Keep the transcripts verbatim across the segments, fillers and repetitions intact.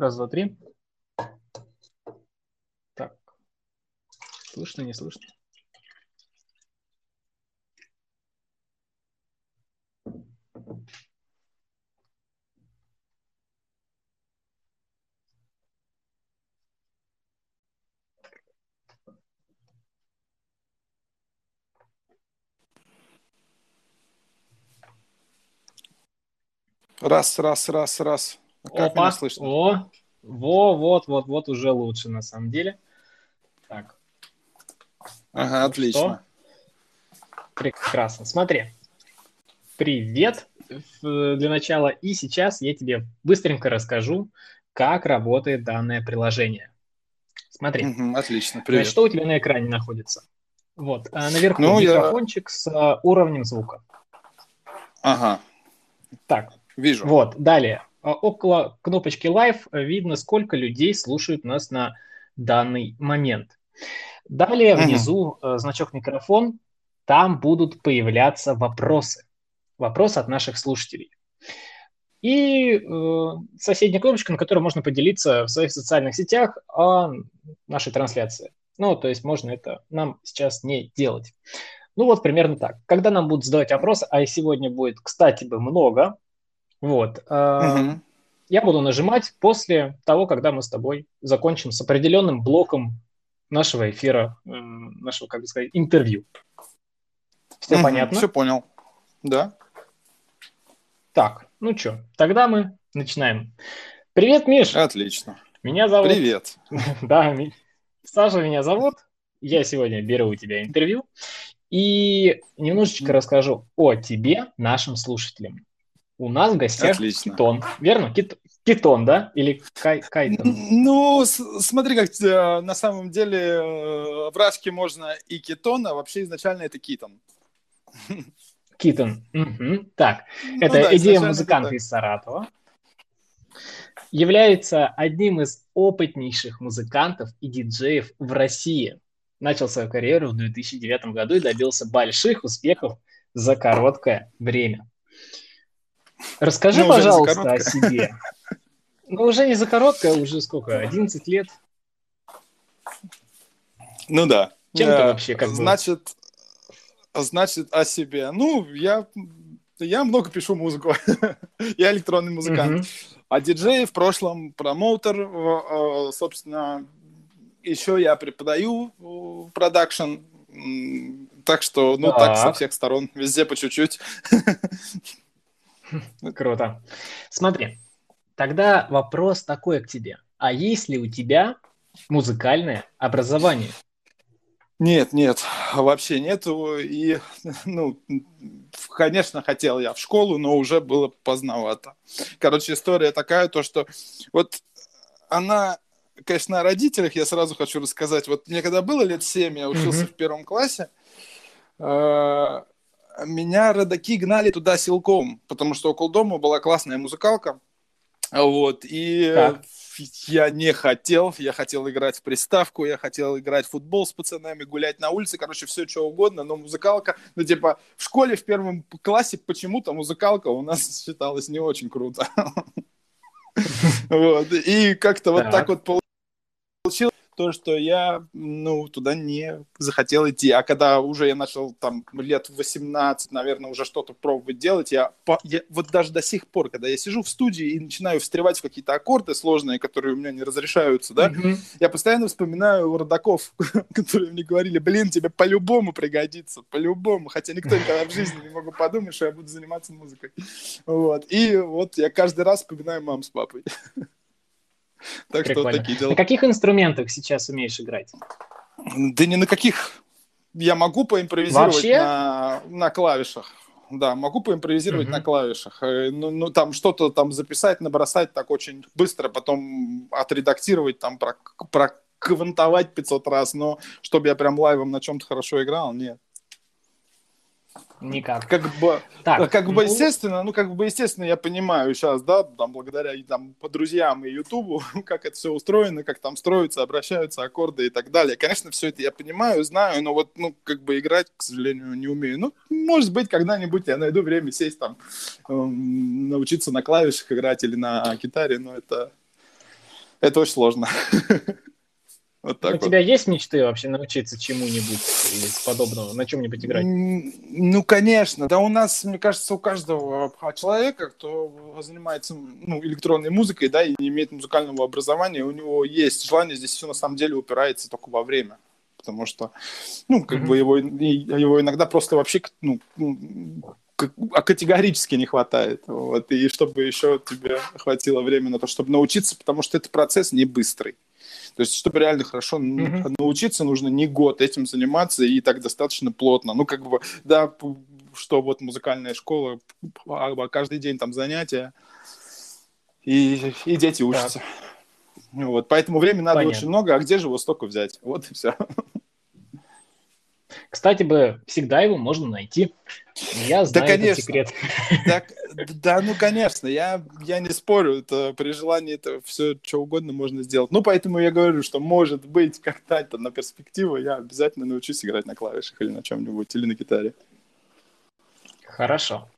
Раз, два, три. Так. Слышно, не слышно? Раз, раз, раз, раз. Как меня слышно? О, во, вот, вот, вот уже лучше на самом деле. Так. Ага, отлично. Что? Прекрасно. Смотри. Привет. Для начала и сейчас я тебе быстренько расскажу, как работает данное приложение. Смотри. Угу, отлично. Привет. Значит, что у тебя на экране находится? Вот. А наверху ну, микрофончик я... с уровнем звука. Ага. Так. Вижу. Вот, далее. Около кнопочки Live видно, сколько людей слушают нас на данный момент. Далее mm-hmm. внизу значок микрофон. Там будут появляться вопросы. Вопросы от наших слушателей. И э, соседняя кнопочка, на которой можно поделиться в своих социальных сетях о нашей трансляции. Ну, то есть можно это нам сейчас не делать. Ну, вот примерно так. Когда нам будут задавать вопросы, а сегодня будет, кстати, бы много... Вот. Угу. Я буду нажимать после того, когда мы с тобой закончим с определенным блоком нашего эфира, нашего, как бы сказать, интервью. Все угу. понятно? Все понял. Да. Так, ну что, тогда мы начинаем. Привет, Миш. Отлично. Меня зовут... Привет. Да, Саша меня зовут. Я сегодня беру у тебя интервью. И немножечко расскажу о тебе нашим слушателям. У нас в гостях Отлично. Китон. Верно? Кит... Китон, да? Или кай... Кайтон? Ну, смотри, как на самом деле в Рашке можно и Китон, а вообще изначально это Китон. Китон. Угу. Так, ну, это да, идея музыканта из Саратова. Является одним из опытнейших музыкантов и диджеев в России. Начал свою карьеру в две тысячи девятом году и добился больших успехов за короткое время. Расскажи, ну, пожалуйста, о себе. Ну, уже не за короткое, уже сколько? одиннадцать лет? Ну, да. Чем я, ты вообще как бы... Значит, значит, о себе. Ну, я, я много пишу музыку. Я электронный музыкант. Uh-huh. А диджей в прошлом промоутер. Собственно, еще я преподаю продакшн. Так что, ну, так, так со всех сторон. Везде по чуть-чуть. Круто. Смотри, тогда вопрос такой к тебе. А есть ли у тебя музыкальное образование? Нет, нет, вообще нету. И, ну, конечно, хотел я в школу, но уже было поздновато. Короче, история такая, то, что вот она, конечно, о родителях я сразу хочу рассказать. Вот мне когда было лет семь, я учился mm-hmm. в первом классе, э- меня родаки гнали туда силком, потому что около дома была классная музыкалка, вот, и так. я не хотел, я хотел играть в приставку, я хотел играть в футбол с пацанами, гулять на улице, короче, все что угодно, но музыкалка, ну, типа, в школе в первом классе почему-то музыкалка у нас считалась не очень круто, вот, и как-то вот так вот получилось. То, что я, ну, туда не захотел идти. А когда уже я начал, там, лет восемнадцать, наверное, уже что-то пробовать делать, я, я вот даже до сих пор, когда я сижу в студии и начинаю встревать в какие-то аккорды сложные, которые у меня не разрешаются, да, mm-hmm. я постоянно вспоминаю родаков, которые мне говорили, блин, тебе по-любому пригодится, по-любому. Хотя никто никогда в жизни не мог подумать, что я буду заниматься музыкой. Вот. И вот я каждый раз вспоминаю маму с папой. Так Прикольно. Что такие дела. На каких инструментах сейчас умеешь играть? Да ни на каких. Я могу поимпровизировать на, на клавишах. Да, могу поимпровизировать угу. на клавишах. Ну, ну, там что-то там записать, набросать так очень быстро, потом отредактировать, там проквантовать пятьсот раз. Но чтобы я прям лайвом на чем-то хорошо играл, нет. Никак. Как бы, так, как ну... бы естественно, ну как бы естественно, я понимаю сейчас, да, там благодаря там, по друзьям и Ютубу, как это все устроено, как там строятся, обращаются аккорды и так далее. Конечно, все это я понимаю, знаю, но вот, ну, как бы играть, к сожалению, не умею. Ну, может быть, когда-нибудь я найду время сесть там, эм, научиться на клавишах играть или на гитаре, но это Это очень сложно. Вот так у вот. Тебя есть мечты вообще научиться чему-нибудь из подобного, на чем-нибудь играть? Ну, конечно. Да у нас, мне кажется, у каждого человека, кто занимается ну, электронной музыкой, да, и не имеет музыкального образования, у него есть желание, здесь все на самом деле упирается только во время. Потому что, ну, как mm-hmm. бы его, его иногда просто вообще, ну, категорически не хватает. Вот, и чтобы еще тебе хватило времени на то, чтобы научиться, потому что этот процесс не быстрый. То есть, чтобы реально хорошо mm-hmm. научиться, нужно не год этим заниматься, и так достаточно плотно. Ну, как бы, да, что вот музыкальная школа, каждый день там занятия, и, и дети учатся. Так. Вот, поэтому времени надо Понятно. Очень много, а где же его столько взять? Вот и все. Кстати, бы всегда его можно найти. Я знаю да, этот секрет. Да, да, ну, конечно, я, я не спорю. Это, при желании это все, что угодно можно сделать. Ну, поэтому я говорю, что, может быть, когда-то на перспективу я обязательно научусь играть на клавишах или на чем-нибудь, или на гитаре. Хорошо.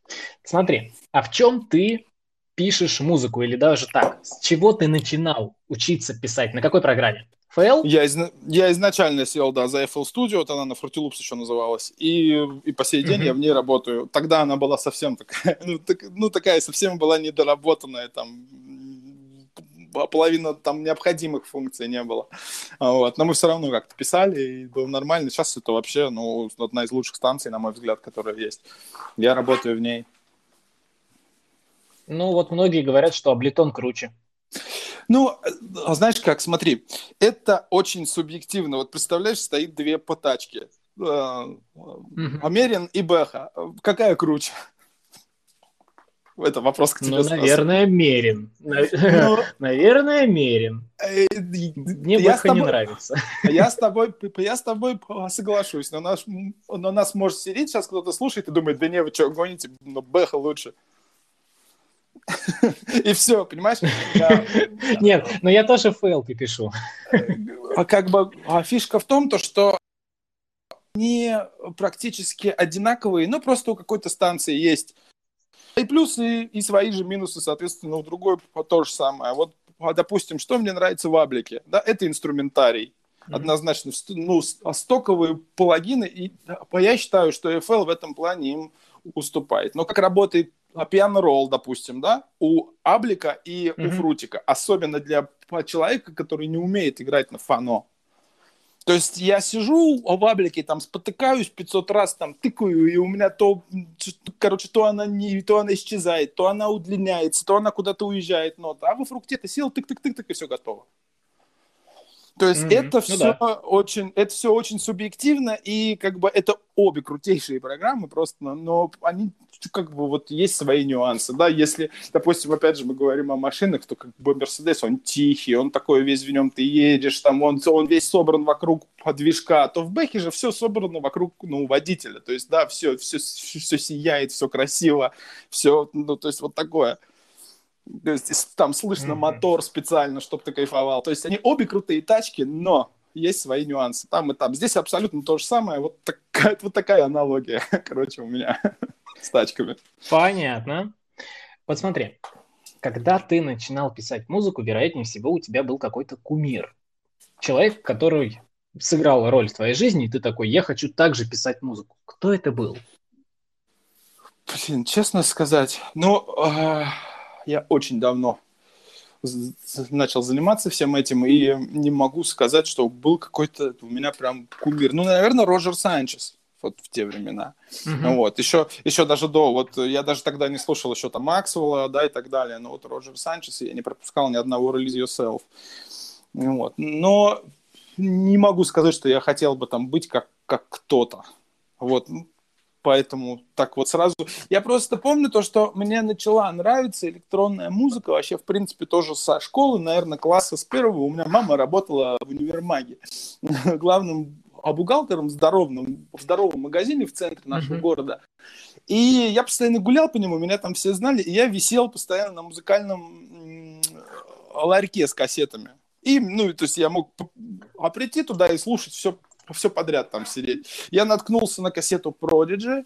Смотри, а в чем ты пишешь музыку? Или даже так, с чего ты начинал учиться писать? На какой программе? эф эл? Я, из, я изначально сел, да, за эф эл Studio, вот она на Fruity Loops еще называлась, и, и по сей день mm-hmm. я в ней работаю. Тогда она была совсем такая, ну, так, ну такая совсем была недоработанная, там, половина там необходимых функций не было. Вот. Но мы все равно как-то писали, и было нормально. Сейчас это вообще, ну, одна из лучших станций, на мой взгляд, которая есть. Я работаю в ней. Ну, вот многие говорят, что Ableton круче. Ну, знаешь как, смотри, это очень субъективно. Вот представляешь, стоит две потачки. Америн и Бэха. Какая круче? Это вопрос к тебе. Ну, наверное, Мерин. Наверное, Мерин. Мне Бэха не нравится. Я с тобой соглашусь, но нас может сидеть сейчас кто-то слушает и думает, да не, вы что, гоните, но Бэха лучше. И все, понимаешь? Я... Нет, но я тоже эф эл-ки пишу. А как бы а фишка в том, то, что они практически одинаковые, но просто у какой-то станции есть и плюсы, и свои же минусы, соответственно, у другой то же самое. Вот, допустим, что мне нравится в Аблике, да, это инструментарий. Mm-hmm. Однозначно, ну, стоковые плагины, и я считаю, что эф эл в этом плане им уступает. Но как работает Piano Roll, допустим, да, у Аблика и mm-hmm. у Фрутика, особенно для человека, который не умеет играть на фано. То есть я сижу в Аблике, там спотыкаюсь пятьсот раз, там тыкаю, и у меня то, короче, то она не, то она исчезает, то она удлиняется, то она куда-то уезжает, нота. А во Фрукте ты сел, тык-тык-тык-тык, и все готово. То есть mm-hmm. это, ну все да. очень, это все очень субъективно, и как бы это обе крутейшие программы просто, но они как бы вот есть свои нюансы, да, если, допустим, опять же мы говорим о машинах, то как бы Мерседес, он тихий, он такой весь в нем, ты едешь, там он, он весь собран вокруг движка, то в Бэхе же все собрано вокруг, ну, водителя, то есть, да, все, все, все сияет, все красиво, все, ну, то есть вот такое. То есть там слышно mm-hmm. мотор специально, чтобы ты кайфовал. То есть они обе крутые тачки, но есть свои нюансы. Там и там. Здесь абсолютно то же самое. Вот такая, вот такая аналогия, короче, у меня с тачками. Понятно. Вот смотри, когда ты начинал писать музыку, вероятнее всего, у тебя был какой-то кумир. Человек, который сыграл роль в твоей жизни, и ты такой, я хочу также писать музыку. Кто это был? Блин, честно сказать, ну... Э... Я очень давно начал заниматься всем этим, и не могу сказать, что был какой-то у меня прям кумир. Ну, наверное, Роджер Санчес вот в те времена. Mm-hmm. Вот. Еще, еще даже до, вот я даже тогда не слушал еще там Максвелла, да, и так далее, но вот Роджер Санчес, я не пропускал ни одного Release Yourself. Вот. Но не могу сказать, что я хотел бы там быть как, как кто-то. Вот. Поэтому так вот сразу... Я просто помню то, что мне начала нравиться электронная музыка. Вообще, в принципе, тоже со школы, наверное, класса с первого. У меня мама работала в универмаге. Главным бухгалтером в здоровом, в здоровом магазине в центре нашего mm-hmm. города. И я постоянно гулял по нему, меня там все знали. И я висел постоянно на музыкальном ларьке с кассетами. И, ну, то есть я мог прийти туда и слушать все... все подряд там сидеть. Я наткнулся на кассету Prodigy,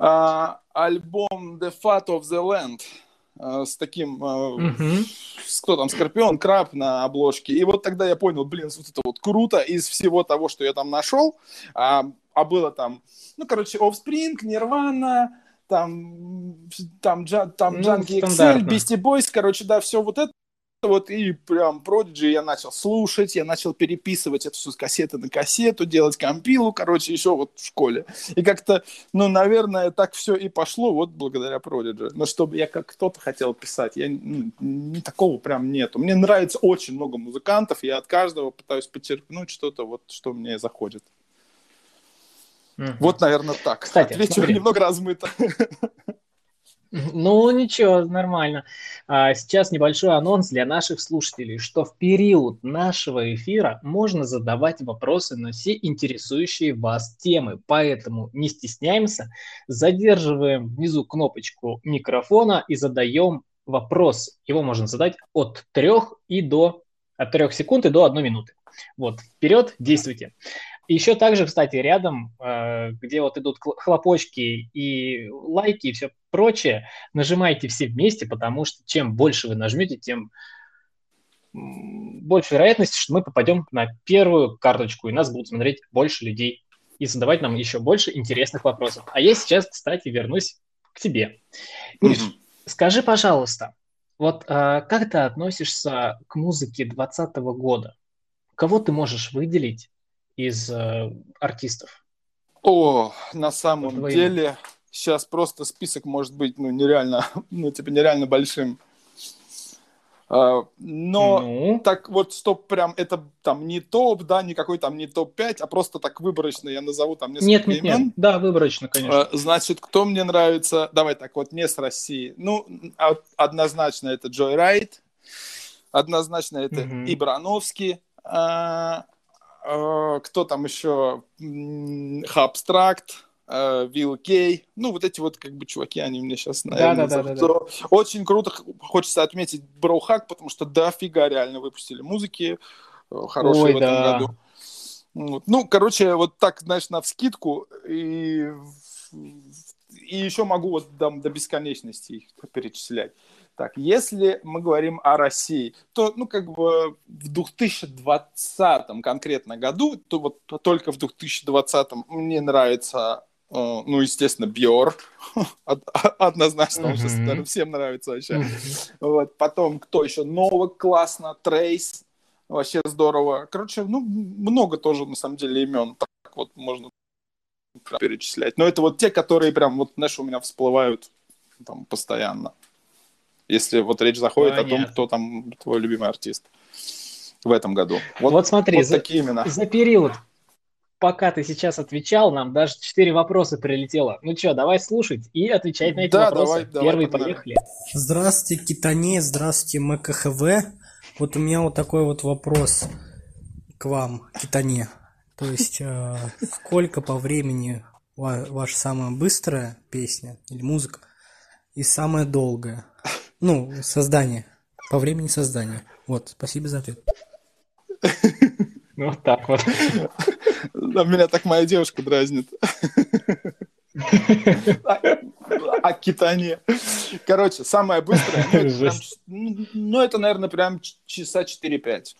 а, альбом The Fat of the Land. э, с таким, э, mm-hmm. с, кто там, Скорпион, Краб на обложке. И вот тогда я понял, блин, вот это вот круто из всего того, что я там нашел. А, а было там, ну, короче, Offspring, Nirvana, там, там, джа, там ну, Junkie икс эль, Beastie Boys, короче, да, все вот это. Вот и прям Prodigy я начал слушать, я начал переписывать это все с кассеты на кассету, делать компилу, короче, еще вот в школе. И как-то, ну, наверное, так все и пошло вот благодаря Prodigy. Но чтобы я как кто-то хотел писать, я, ну, не такого прям нету. Мне нравится очень много музыкантов, я от каждого пытаюсь подчеркнуть что-то, вот, что мне заходит. Mm-hmm. Вот, наверное, так. Кстати, отвечу смотри. Немного размыто. Ну, ничего, нормально. А сейчас небольшой анонс для наших слушателей, что в период нашего эфира можно задавать вопросы на все интересующие вас темы. Поэтому не стесняемся, задерживаем внизу кнопочку микрофона и задаем вопрос. Его можно задать от трёх, и до, от трёх секунд и до одной минуты. Вот, вперед, действуйте. Еще также, кстати, рядом, где вот идут хлопочки и лайки и все прочее, нажимайте все вместе, потому что чем больше вы нажмете, тем больше вероятность, что мы попадем на первую карточку, и нас будут смотреть больше людей и задавать нам еще больше интересных вопросов. А я сейчас, кстати, вернусь к тебе. Миш, mm-hmm. скажи, пожалуйста, вот как ты относишься к музыке двадцатого года? Кого ты можешь выделить из э, артистов? О, на самом Твоим. деле сейчас просто список может быть ну нереально, ну типа нереально большим. А, но ну. так вот, чтоб прям это там не топ, да, никакой там не топ пять, а просто так выборочно я назову там несколько нет, нет, имен. Нет, да, выборочно, конечно. А, значит, кто мне нравится? Давай так, вот не с России. Ну, однозначно это Joyryde, однозначно это mm-hmm. Ибрановский, а- кто там еще? Хабстракт, Вилкей. Ну, вот эти вот как бы чуваки, они мне сейчас, наверное, да, да, да, да. Очень круто. Хочется отметить Броухак, потому что дофига реально выпустили музыки хорошие Ой, в этом да. году. Вот. Ну, короче, вот так, знаешь, навскидку. И, и еще могу вот до, до бесконечности их перечислять. Так, если мы говорим о России, то, ну, как бы в две тысячи двадцатом конкретно году, то вот то только в две тысячи двадцатом мне нравится, э, ну, естественно, Бьор. Однозначно, mm-hmm. он сейчас, наверное, всем нравится вообще. Mm-hmm. Вот, потом, кто еще? Новок, классно, Трейс, вообще здорово. Короче, ну, много тоже, на самом деле, имен. Так вот можно перечислять. Но это вот те, которые прям, вот, знаешь, у меня всплывают там постоянно. Если вот речь заходит Понятно. о том, кто там твой любимый артист в этом году. Вот, вот смотри, вот за, такие имена. За период, пока ты сейчас отвечал, нам даже четыре вопроса прилетело. Ну что, давай слушать и отвечать на эти да, вопросы. Давай, Первый, давай, поехали. Здравствуйте, Китоне, здравствуйте, МКХВ. Вот у меня вот такой вот вопрос к вам, Китоне. То есть, сколько по времени ваша самая быстрая песня или музыка и самая долгая? Ну, создание. По времени создания. Вот, спасибо за ответ. Ну, вот так вот. Да, меня так моя девушка дразнит. А Китане. Короче, самое быстрое. Ну, это, наверное, прям часа четыре-пять.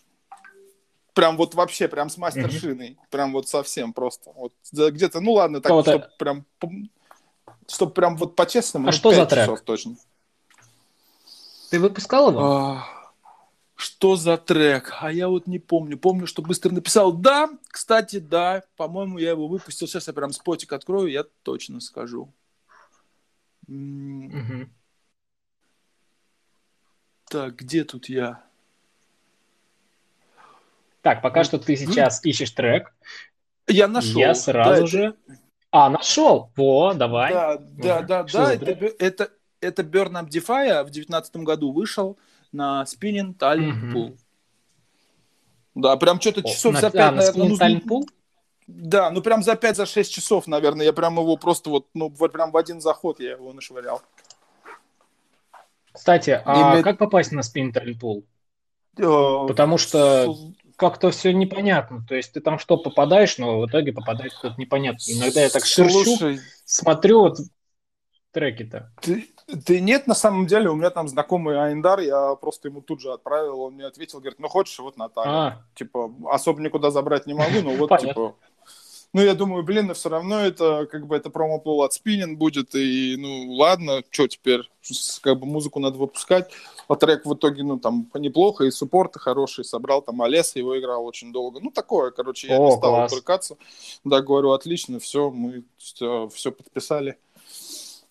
Прям вот вообще, прям с мастершиной. Прям вот совсем просто. Где-то, ну ладно, так, чтобы прям... Чтобы прям вот по-честному. А что за трек? Точно. Ты выпускал его? А, что за трек? А я вот не помню. Помню, что быстро написал. Да, кстати, да. По-моему, я его выпустил. Сейчас я прям спотик открою, я точно скажу. Угу. Так, где тут я? Так, пока что ты сейчас М? ищешь трек. Я нашел. Я сразу да, же... Это... А, нашел. О, давай. Да, да, да, что да. Это... это... Это Burn Up DeFi в девятнадцатом году вышел на Spinnin' Talent Pool. Mm-hmm. Да, прям что-то О, часов на, за пять, а, наверное. На Spinnin' Talent Pool? Да, ну прям за пять-за шесть часов, наверное. Я прям его просто вот, ну вот прям в один заход я его нашвырял. Кстати, И а мы... как попасть на Spinnin' Talent Pool? Uh, Потому что как-то все непонятно. То есть ты там что, попадаешь, но в итоге попадаешь что-то непонятно. Иногда я так шерчу, Слушай... смотрю вот треки-то. Ты... Да нет, на самом деле, у меня там знакомый Айндар, я просто ему тут же отправил, он мне ответил, говорит, ну хочешь, вот Наталья. А. Типа, особо никуда забрать не могу, но вот, понятно. Типа... Ну, я думаю, блин, но все равно это, как бы, это промо-пул от Spinnin' будет, и, ну, ладно, что теперь, как бы, музыку надо выпускать, а трек в итоге, ну, там, неплохо, и суппорты хорошие собрал, там, Олеса его играл очень долго, ну, такое, короче, я О, не стал класс. Упрекаться, да, говорю, отлично, все, мы все, все подписали,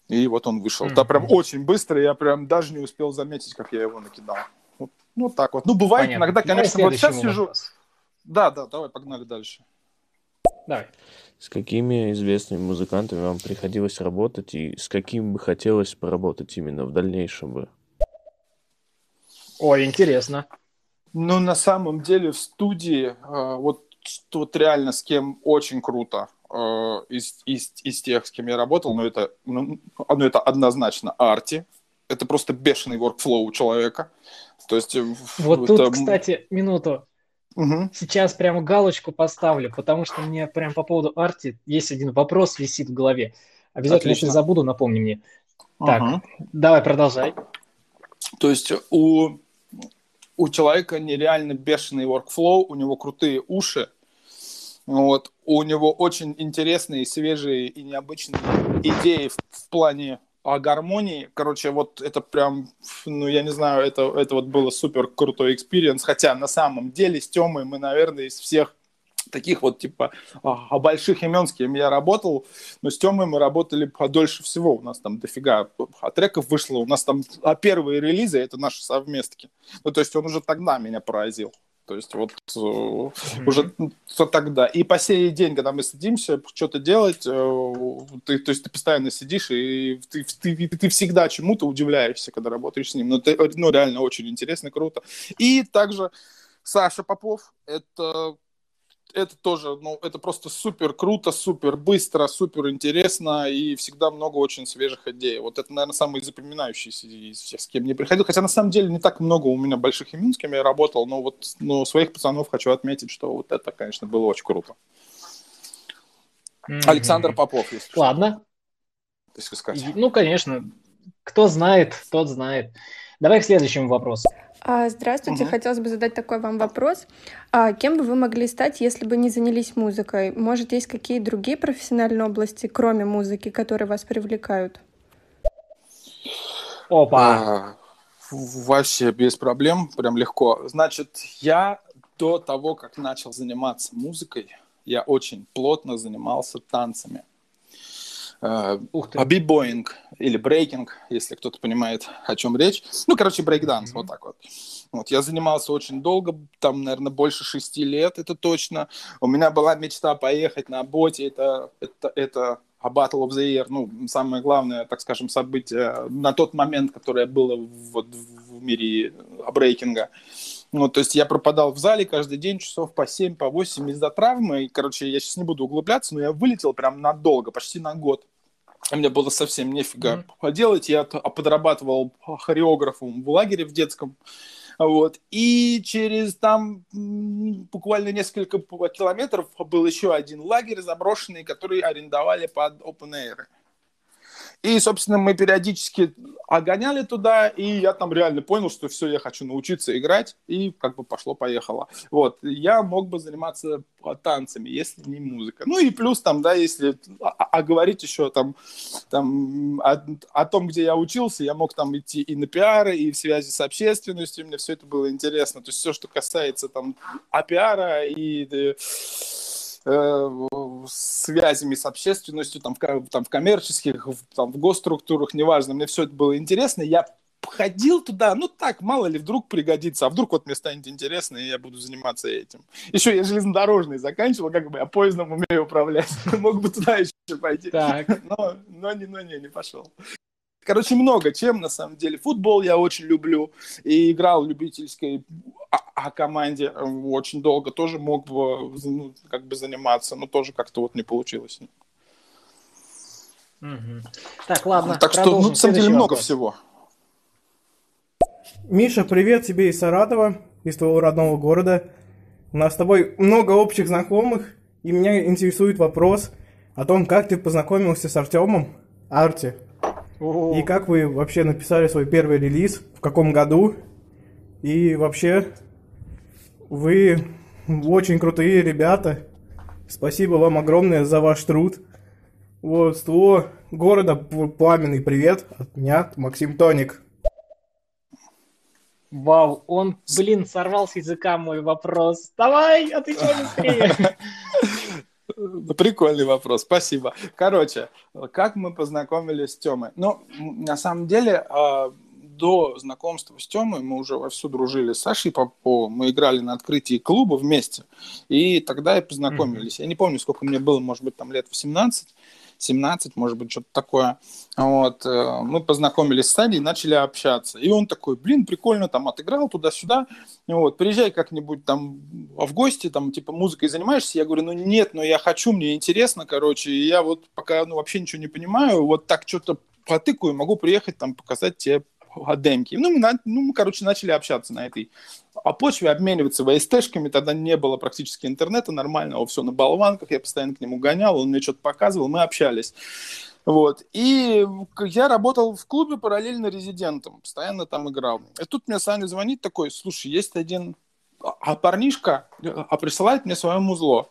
и вот он вышел, mm-hmm. да, прям очень быстро, я прям даже не успел заметить, как я его накидал, вот, ну, так вот, ну, бывает, понятно. Иногда, конечно, вот сейчас сижу, да, да, давай, погнали дальше. Давай. С какими известными музыкантами вам приходилось работать и с каким бы хотелось поработать именно в дальнейшем бы? Ой, интересно. Ну, на самом деле, в студии вот тут реально с кем очень круто из, из, из тех, с кем я работал, но это, ну, ну, это однозначно Арти. Это просто бешеный воркфлоу у человека. То есть, вот это... тут, кстати, минуту. Угу. Сейчас прямо галочку поставлю, потому что мне прям по поводу Арти есть один вопрос, висит в голове. Обязательно, если забуду, напомни мне. Так, угу. Давай, продолжай. То есть у, у человека нереально бешеный workflow, у него крутые уши, вот, у него очень интересные, свежие и необычные идеи в, в плане а гармонии, короче, вот это прям, ну, я не знаю, это, это вот было супер крутой экспириенс, хотя на самом деле с Тёмой мы, наверное, из всех таких вот, типа, больших имен, с кем я работал, но с Тёмой мы работали подольше всего, у нас там дофига треков вышло, у нас там первые релизы, это наши совместки, ну, то есть он уже тогда меня поразил. То есть вот mm-hmm. уже то тогда. И по сей день, когда мы садимся, что-то делать, ты, то есть ты постоянно сидишь, и ты, ты, ты всегда чему-то удивляешься, когда работаешь с ним. Но ты, ну, реально очень интересно, круто. И также Саша Попов, это, это тоже, ну, это просто супер круто, супер быстро, супер интересно, и всегда много очень свежих идей. Вот это, наверное, самый запоминающийся из всех, с кем мне приходил. Хотя, на самом деле, не так много у меня больших имен, с кем я работал, но вот но своих пацанов хочу отметить, что вот это, конечно, было очень круто. Mm-hmm. Александр Попов, если что. Ладно. Если сказать. Ну, конечно. Кто знает, тот знает. Давай к следующему вопросу. Здравствуйте, угу. хотелось бы задать такой вам вопрос. А кем бы вы могли стать, если бы не занялись музыкой? Может, есть какие другие профессиональные области, кроме музыки, которые вас привлекают? Опа! А, вообще без проблем, прям легко. Значит, я до того, как начал заниматься музыкой, я очень плотно занимался танцами. Бибоинг или брейкинг, если кто-то понимает, о чем речь. Ну, короче, брейкданс, mm-hmm. вот так вот. Вот. Я занимался очень долго, там, наверное, больше шести лет, это точно. У меня была мечта поехать на боте, это, это, это Battle of the Year, ну, самое главное, так скажем, событие на тот момент, которое было вот в мире брейкинга. Ну, то есть я пропадал в зале каждый день часов по семь, по восемь из-за травмы. И, короче, я сейчас не буду углубляться, но я вылетел прям надолго, почти на год. У меня было совсем нифига mm-hmm. поделать. Я подрабатывал хореографом в лагере в детском. Вот. И через там буквально несколько километров был еще один лагерь заброшенный, который арендовали под open-air. И, собственно, мы периодически огоняли туда, и я там реально понял, что все, я хочу научиться играть, и как бы пошло-поехало. Вот, я мог бы заниматься танцами, если не музыка. Ну и плюс там, да, если а говорить еще там, там о, о том, где я учился, я мог там идти и на пиары, и в связи с общественностью, мне все это было интересно. То есть все, что касается там о пиара и... связями с общественностью, там в, там, в коммерческих, в, там, в госструктурах, неважно, мне все это было интересно, я ходил туда, ну так, мало ли, вдруг пригодится, а вдруг вот мне станет интересно, и я буду заниматься этим. Еще я железнодорожный заканчивал, как бы я поездом умею управлять, мог бы туда еще пойти, но не пошел. Короче, много чем, на самом деле. Футбол я очень люблю и играл в любительской а- а команде очень долго. Тоже мог бы, ну, как бы заниматься, но тоже как-то вот не получилось. Угу. Так, ладно. Так продолжим. Что, ну, на самом деле, много вопрос. Всего. Миша, привет тебе из Саратова, из твоего родного города. У нас с тобой много общих знакомых, и меня интересует вопрос о том, как ты познакомился с Артёмом Арти. О-о-о. И как вы вообще написали свой первый релиз, в каком году? И вообще, вы очень крутые ребята. Спасибо вам огромное за ваш труд. Вот, с твоего города пламенный привет от меня, от Максим Тоник. Вау, он, блин, сорвал с языка мой вопрос. Давай, отвечай быстрее. Прикольный вопрос, спасибо. Короче, как мы познакомились с Тёмой? Ну, на самом деле, до знакомства с Тёмой мы уже вовсю дружили с Сашей Поповым. Мы играли на открытии клуба вместе. И тогда и познакомились. Я не помню, сколько мне было, может быть, там лет восемнадцать. семнадцать, может быть, что-то такое. Вот. Мы познакомились с Саней и начали общаться. И он такой, блин, прикольно, там, отыграл туда-сюда. Вот. Приезжай как-нибудь там в гости, там, типа, музыкой занимаешься. Я говорю, ну, нет, но я хочу, мне интересно, короче. И я вот пока, ну, вообще ничего не понимаю. Вот так что-то потыкаю, могу приехать, там, показать тебе демки. Ну мы, ну, мы, короче, начали общаться на этой о почве, обмениваться ВСТшками, тогда не было практически интернета нормального, все на болванках, я постоянно к нему гонял, он мне что-то показывал, мы общались. Вот. И я работал в клубе параллельно резидентом, постоянно там играл. И тут мне Саня звонит такой, слушай, есть один а парнишка, а присылает мне свое музло.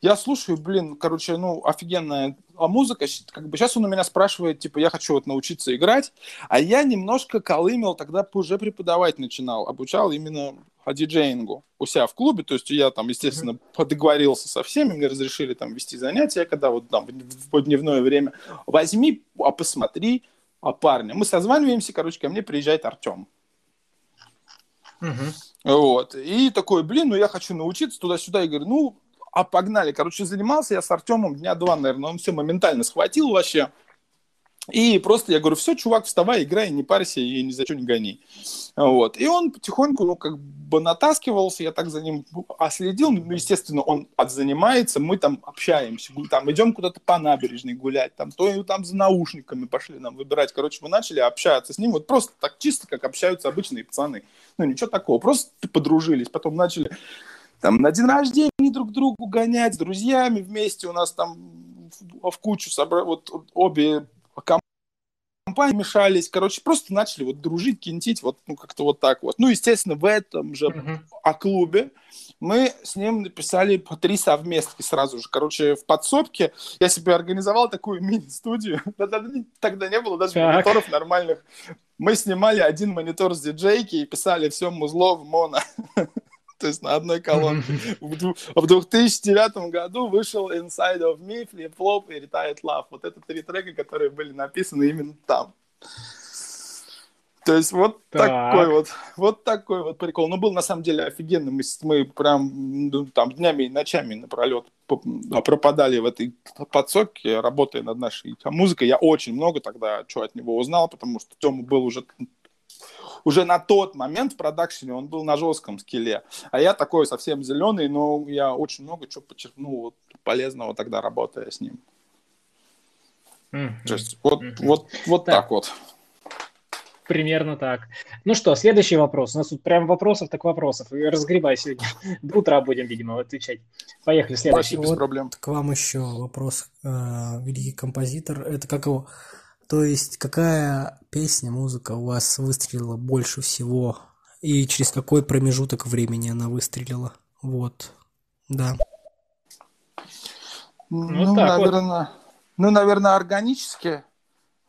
Я слушаю, блин, короче, ну, офигенная музыка. Как бы сейчас он у меня спрашивает, типа, я хочу вот научиться играть. А я немножко колымел, тогда уже преподавать начинал. Обучал именно диджеингу у себя в клубе. То есть я там, естественно, mm-hmm. подоговорился со всеми. Мне разрешили там вести занятия, когда вот там в дневное время. Возьми, а посмотри, а парня. Мы созваниваемся, короче, ко мне приезжает Артём. Mm-hmm. Вот. И такой, блин, ну, я хочу научиться туда-сюда. Я говорю, ну... А погнали. Короче, занимался я с Артемом дня два, наверное. Он все моментально схватил вообще. И просто я говорю, все, чувак, вставай, играй, не парься и ни за что не гони. Вот. И он потихоньку, ну, как бы натаскивался. Я так за ним следил. Ну, естественно, он отзанимается. Мы там общаемся. Там идем куда-то по набережной гулять. Там то и там за наушниками пошли нам выбирать. Короче, мы начали общаться с ним. Вот просто так чисто, как общаются обычные пацаны. Ну, ничего такого. Просто подружились. Потом начали... Там на день рождения друг другу гонять, с друзьями вместе у нас там в, в кучу собрали, вот обе компании мешались, короче, просто начали вот дружить, кентить, вот, ну, как-то вот так вот. Ну, естественно, в этом же mm-hmm. о клубе мы с ним написали по три совместки сразу же, короче, в подсобке я себе организовал такую мини-студию, тогда не было даже так. мониторов нормальных, мы снимали один монитор с диджейки и писали все музло в моно. То есть на одной колонке. В две тысячи девятом году вышел Inside of Me, Flip-Flop и Retired Love. Вот это три трека, которые были написаны именно там. То есть вот так. такой вот, вот такой вот прикол. Но был на самом деле офигенный. Мы, мы прям ну, там днями и ночами напролет пропадали в этой подсобке, работая над нашей музыкой. Я очень много тогда чего от него узнал, потому что Тёма был уже... Уже на тот момент в продакшене он был на жестком скилле. А я такой совсем зеленый, но я очень много чего подчеркнул вот, полезного тогда, работая с ним. Mm-hmm. То есть вот, mm-hmm. вот, вот так. так вот. Примерно так. Ну что, следующий вопрос. У нас тут прям вопросов, так вопросов. Разгребай сегодня. До утра будем, видимо, отвечать. Поехали, следующий. Без проблем. К вам еще вопрос. Великий композитор. Это как его... То есть, какая песня, музыка у вас выстрелила больше всего? И через какой промежуток времени она выстрелила? Вот, да. Ну, ну так наверное, вот. ну, наверное, органически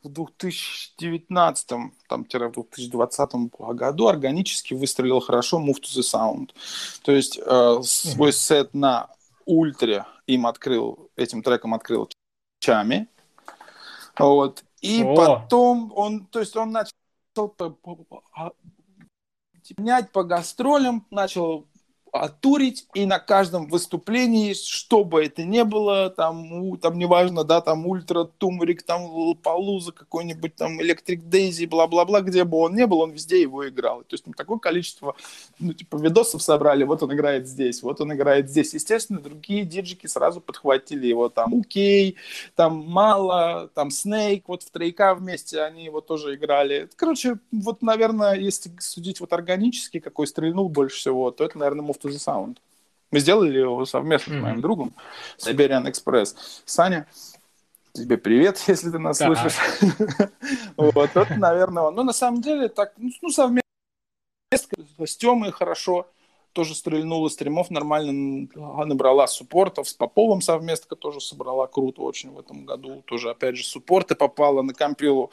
в две тысячи девятнадцатом, там, в две тысячи двадцатом году органически выстрелил хорошо Move to the Sound. То есть, э, свой mm-hmm. сет на ультре им открыл, этим треком открыл Чами. Вот. И О. потом он, то есть он начал менять по гастролям, начал турить, и на каждом выступлении, что бы это ни было, там, там неважно, да, там Ультра, Тумрик, там Палуза, какой-нибудь там Электрик Дейзи, бла-бла-бла, где бы он ни был, он везде его играл. То есть там такое количество, ну, типа, видосов собрали, вот он играет здесь, вот он играет здесь. Естественно, другие диджики сразу подхватили его, там Укей, там Мало, там Снейк, вот в Трейка вместе они его тоже играли. Короче, вот, наверное, если судить вот органически, какой стрельнул больше всего, то это, наверное, Move to the Sound. Мы сделали его совместно mm-hmm. с моим другом Siberian Express. Саня Тебе привет, если ты нас да. слышишь. Вот, это, наверное, он. Но на самом деле, так, ну, совместно с Тёмой хорошо. Тоже стрельнула стримов, нормально набрала суппортов. С Поповым совместно тоже собрала круто очень в этом году. Тоже, опять же, суппорты попала на компилу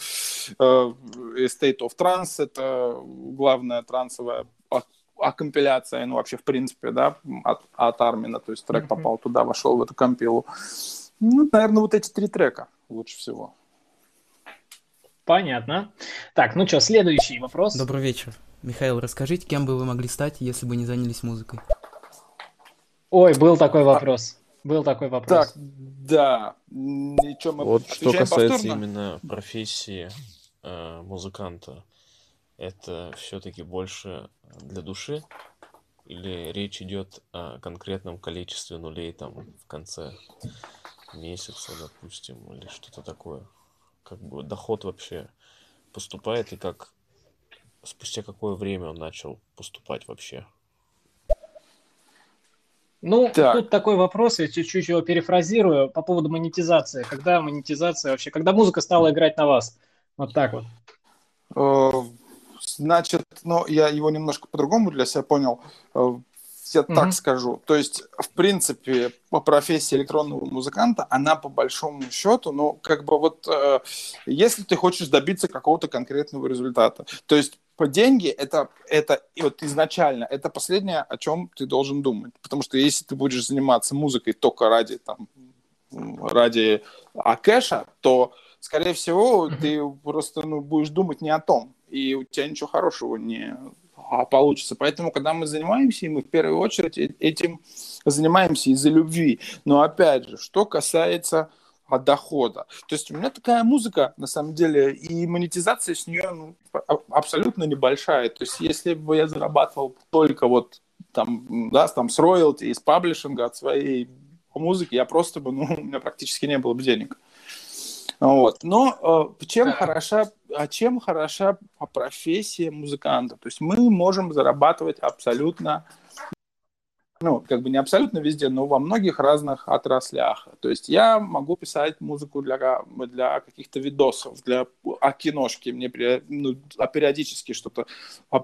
э, State of Trans. Это главная трансовая а, а компиляция, ну, вообще, в принципе, да, от, от Армина. То есть трек mm-hmm. попал туда, вошел в эту компилу. Ну, наверное, вот эти три трека лучше всего. Понятно. Так, ну что, следующий вопрос. Добрый вечер. Михаил, расскажите, кем бы вы могли стать, если бы не занялись музыкой? Ой, был такой вопрос. А... Был такой вопрос. Так, да. И что, мы вот что касается повторно? Именно профессии э, музыканта, это все-таки больше для души? Или речь идет о конкретном количестве нулей там в конце месяца, допустим, или что-то такое? Как бы доход вообще поступает и как... Спустя какое время он начал поступать вообще? Ну, так. Тут такой вопрос, я чуть-чуть его перефразирую, по поводу монетизации. Когда монетизация вообще, когда музыка стала играть на вас? Вот так вот. Значит, ну, я его немножко по-другому для себя понял. Я mm-hmm. так скажу. То есть, в принципе, по профессии электронного музыканта, она по большому счету, ну, как бы вот, э, если ты хочешь добиться какого-то конкретного результата, то есть деньги, это, это вот изначально, это последнее, о чем ты должен думать. Потому что если ты будешь заниматься музыкой только ради, там, ради а кэша, то, скорее всего, mm-hmm. ты просто ну, будешь думать не о том, и у тебя ничего хорошего не... получится. Поэтому, когда мы занимаемся, мы в первую очередь этим занимаемся из-за любви. Но, опять же, что касается дохода. То есть у меня такая музыка, на самом деле, и монетизация с нее ну, абсолютно небольшая. То есть если бы я зарабатывал только вот там, да, там с роялти, из паблишинга, от своей музыки, я просто бы, ну, у меня практически не было бы денег. Вот. Но э, чем, хороша, чем хороша профессия музыканта? То есть мы можем зарабатывать абсолютно, ну, как бы не абсолютно везде, но во многих разных отраслях. То есть я могу писать музыку для, для каких-то видосов, для киношки, мне ну, периодически что-то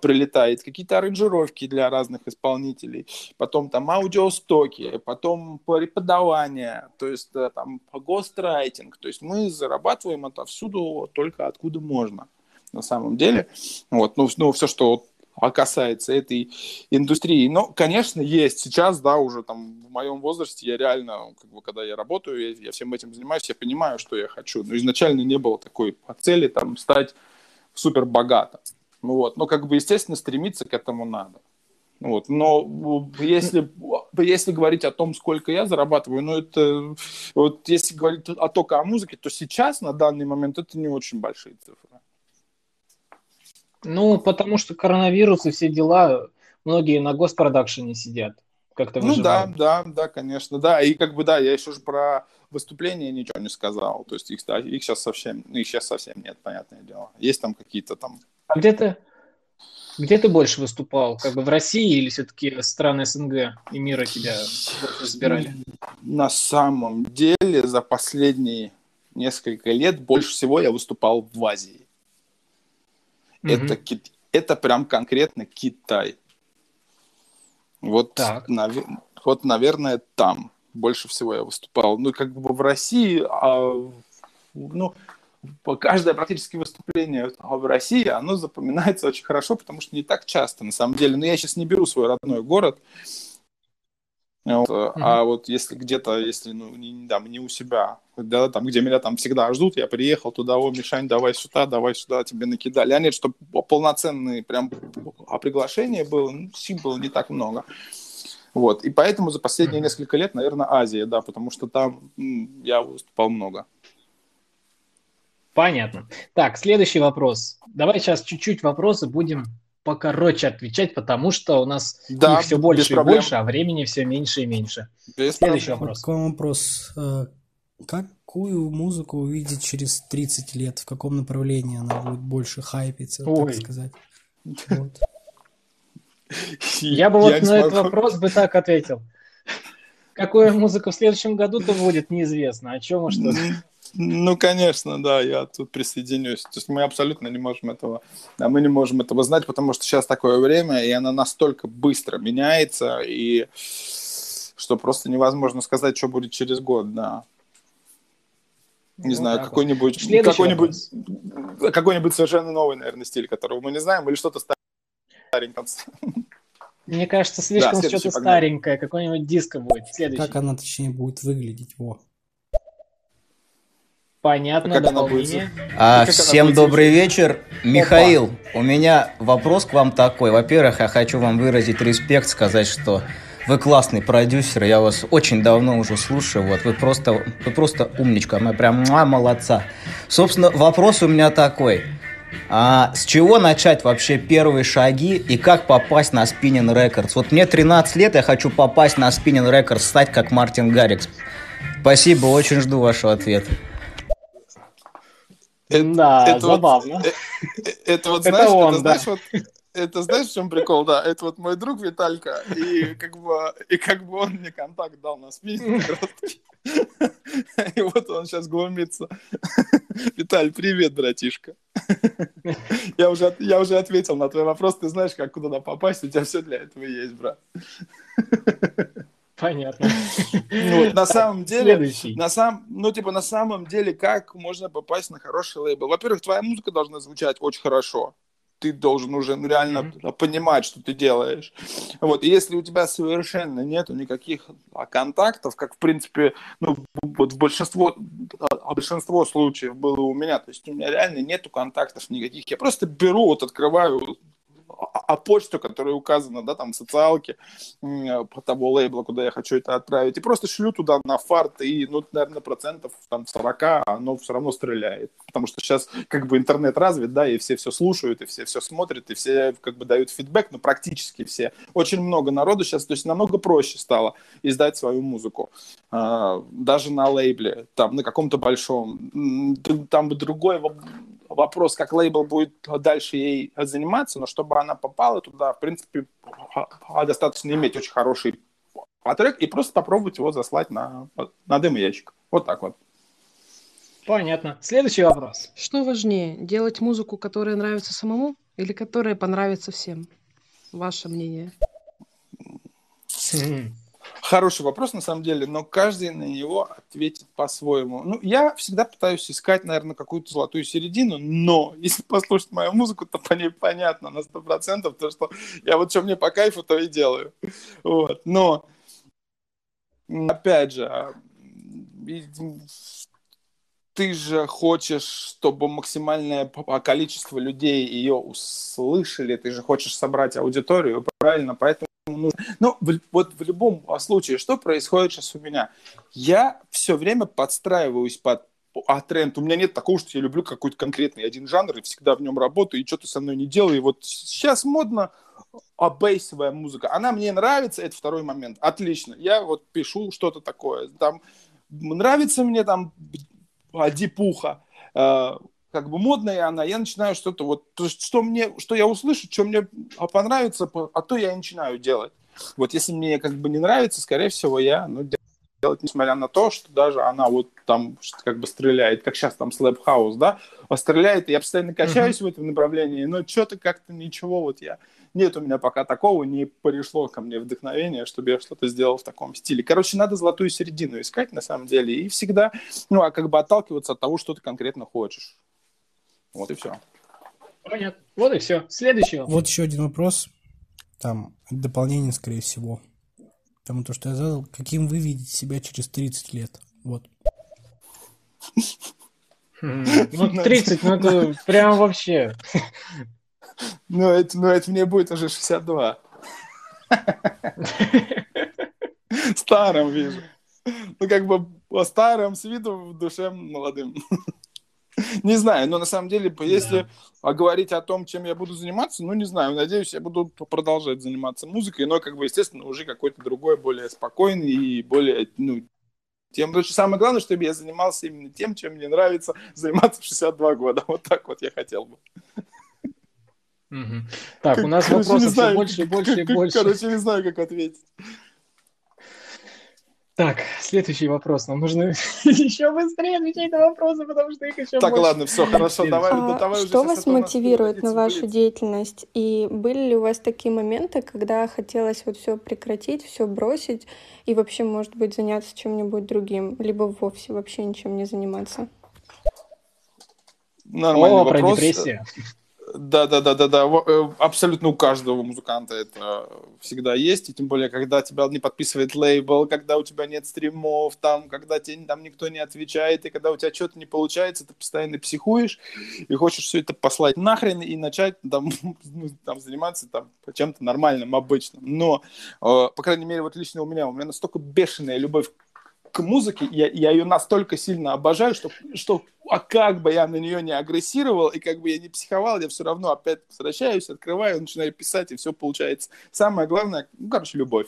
прилетает, какие-то аранжировки для разных исполнителей, потом там аудиостоки, потом преподавание, то есть там гострайтинг. То есть мы зарабатываем отовсюду только откуда можно на самом деле. Вот, ну, ну все, что... а касается этой индустрии. Но, конечно, есть. Сейчас, да, уже там в моем возрасте я реально, как бы, когда я работаю, я, я всем этим занимаюсь, я понимаю, что я хочу. Но изначально не было такой цели там стать супербогатым. Вот. Но, как бы, естественно, стремиться к этому надо. Вот. Но если, если говорить о том, сколько я зарабатываю, ну, это... Вот если говорить о, только о музыке, то сейчас, на данный момент, это не очень большие цифры. Ну, потому что коронавирус и все дела, многие на госпродакшене сидят. Как-то выживают. Ну да, да, да, конечно, да. И как бы да, я еще же про выступления ничего не сказал. То есть их, да, их, сейчас совсем, их сейчас совсем нет, понятное дело. Есть там какие-то там... А где ты, где ты больше выступал? Как бы в России или все-таки страны СНГ и мира тебя разбирали? На самом деле за последние несколько лет больше всего я выступал в Азии. Это, mm-hmm. ки- это прям конкретно Китай. Вот, навер- вот, наверное, там больше всего я выступал. Ну, как бы в России, а, ну, каждое практически выступление в России, оно запоминается очень хорошо, потому что не так часто, на самом деле. Но я сейчас не беру свой родной город. Вот, mm-hmm. А вот если где-то, если ну, не, там, не у себя, да, там, где меня там всегда ждут, я приехал туда, о, Мишань, давай сюда, давай сюда, тебе накидали. А нет, чтобы полноценные прям приглашения было, ну, было не так много. Вот, и поэтому за последние mm-hmm. несколько лет, наверное, Азия, да, потому что там м, я выступал много. Понятно. Так, следующий вопрос. Давай сейчас чуть-чуть вопросы будем... покороче отвечать, потому что у нас да, их все больше и больше, а времени все меньше и меньше. Без Следующий проблем. Вопрос. К вам вопрос. Какую музыку увидеть через тридцать лет? В каком направлении она будет больше хайпиться, Ой. так сказать? Вот. Я бы вот Я на этот вопрос бы так ответил. Какую музыку в следующем году-то будет, неизвестно. О чем и что. Ну, конечно, да, я тут присоединюсь. То есть мы абсолютно не можем этого, да, мы не можем этого знать, потому что сейчас такое время, и оно настолько быстро меняется, и что просто невозможно сказать, что будет через год, да. Не ну, знаю, так. какой-нибудь, какой-нибудь, какой-нибудь совершенно новый, наверное, стиль, которого мы не знаем, или что-то старенькое. Мне кажется, слишком да, что-то погнали. старенькое, какой-нибудь диско будет. Следующий. Как она, точнее, будет выглядеть, во. Понятно, а дополнение. Будет... А, всем добрый вечер. Михаил, Опа. у меня вопрос к вам такой. Во-первых, я хочу вам выразить респект, сказать, что вы классный продюсер, я вас очень давно уже слушаю, вот, вы просто, вы просто умничка, мы прям а, молодца. Собственно, вопрос у меня такой. А с чего начать вообще первые шаги и как попасть на Spinnin' Records? Вот мне тринадцать лет, я хочу попасть на Spinnin' Records, стать как Мартин Гаррикс. Спасибо, очень жду вашего ответа. Это, да, это забавно. Вот, это, это вот, знаешь, это он, это, да. знаешь вот, это знаешь, в чем прикол, да? Это вот мой друг Виталька, и как бы, и как бы он мне контакт дал на Spinnin' Records. И вот он сейчас глумится. Виталь, привет, братишка. Я уже, я уже ответил на твой вопрос, ты знаешь, как куда попасть, у тебя все для этого есть, брат. Понятно. Ну, вот, на самом деле, на сам, ну, типа, на самом деле, как можно попасть на хороший лейбл? Во-первых, твоя музыка должна звучать очень хорошо. Ты должен уже ну, реально mm-hmm. понимать, что ты делаешь. Вот. И если у тебя совершенно нету никаких контактов, как, в принципе, ну, вот в большинство, большинство случаев было у меня, то есть у меня реально нету контактов никаких. Я просто беру, вот открываю... а почту, которая указана, да, там, в социалке по того лейбла, куда я хочу это отправить, и просто шлю туда на фарт, и, ну, наверное, процентов там сорок оно все равно стреляет, потому что сейчас, как бы, интернет развит, да, и все все слушают, и все все смотрят, и все, как бы, дают фидбэк, ну, практически все. Очень много народу сейчас, то есть намного проще стало издать свою музыку, даже на лейбле, там, на каком-то большом, там бы другой вопрос, как лейбл будет дальше ей заниматься, но чтобы она попала туда, в принципе, достаточно иметь очень хороший трек и просто попробовать его заслать на, на демо-ящик. Вот так вот. Понятно. Следующий вопрос. Что важнее, делать музыку, которая нравится самому, или которая понравится всем? Ваше мнение? Хороший вопрос, на самом деле, но каждый на него ответит по-своему. Ну, я всегда пытаюсь искать, наверное, какую-то золотую середину, но если послушать мою музыку, то по ней понятно на сто процентов, то, что я вот что мне по кайфу, то и делаю. Вот. Но, опять же, ты же хочешь, чтобы максимальное количество людей ее услышали, ты же хочешь собрать аудиторию, правильно? Поэтому нужно... Ну, в, вот в любом случае, что происходит сейчас у меня? Я все время подстраиваюсь под а, тренд. У меня нет такого, что я люблю какой-то конкретный один жанр и всегда в нем работаю, и что-то со мной не делаю. И вот сейчас модно а бейсовая музыка. Она мне нравится, это второй момент. Отлично. Я вот пишу что-то такое. Там нравится мне там... дипуха, как бы модная она, я начинаю что-то вот, что мне, что я услышу, что мне понравится, а то я и начинаю делать. Вот если мне как бы не нравится, скорее всего, я ну, делать, несмотря на то, что даже она вот там как бы стреляет, как сейчас там Slap House, да, стреляет, и я постоянно качаюсь mm-hmm. в этом направлении, но что-то как-то ничего, вот я, нет у меня пока такого, не пришло ко мне вдохновение, чтобы я что-то сделал в таком стиле. Короче, надо золотую середину искать, на самом деле, и всегда, ну, а как бы отталкиваться от того, что ты конкретно хочешь. Вот и все. Понятно. Вот и все. Следующий вопрос. Вот еще один вопрос, там, дополнение, скорее всего. Потому то, что я задал, каким вы видите себя через тридцать лет? Вот. Ну, тридцать, ну это прям вообще. Ну, это, ну, это мне будет уже шестьдесят два. Старым вижу. Ну, как бы старым с виду, в душе молодым. Не знаю, но на самом деле, если да. говорить о том, чем я буду заниматься, ну, не знаю, надеюсь, я буду продолжать заниматься музыкой, но, как бы, естественно, уже какой-то другой, более спокойный и более, ну, тем, потому что самое главное, чтобы я занимался именно тем, чем мне нравится заниматься в шестьдесят два года. Вот так вот я хотел бы. Угу. Так, как, у нас вопросов все больше и больше и больше. Короче, не знаю, как ответить. Так, следующий вопрос. Нам нужно еще быстрее отвечать на вопросы, потому что их еще так, больше. Ладно, все, хорошо, давай, а, да, давай. Что вас мотивирует на вашу деятельность? И были ли у вас такие моменты, когда хотелось вот все прекратить, все бросить и вообще, может быть, заняться чем-нибудь другим, либо вовсе вообще ничем не заниматься? Нормальный О, вопрос. Про депрессию. Да, да, да, да, да. Абсолютно у каждого музыканта это всегда есть. И тем более, когда тебя не подписывает лейбл, когда у тебя нет стримов, там, когда тебе там никто не отвечает, и когда у тебя что-то не получается, ты постоянно психуешь и хочешь все это послать нахрен и начать там, ну, там заниматься там, чем-то нормальным, обычным. Но, э, по крайней мере, вот лично у меня, у меня настолько бешеная любовь к музыке, я, я ее настолько сильно обожаю, что, что а как бы я на нее не агрессировал, и как бы я не психовал, я все равно опять возвращаюсь, открываю, начинаю писать, и все получается. Самое главное, ну, короче, любовь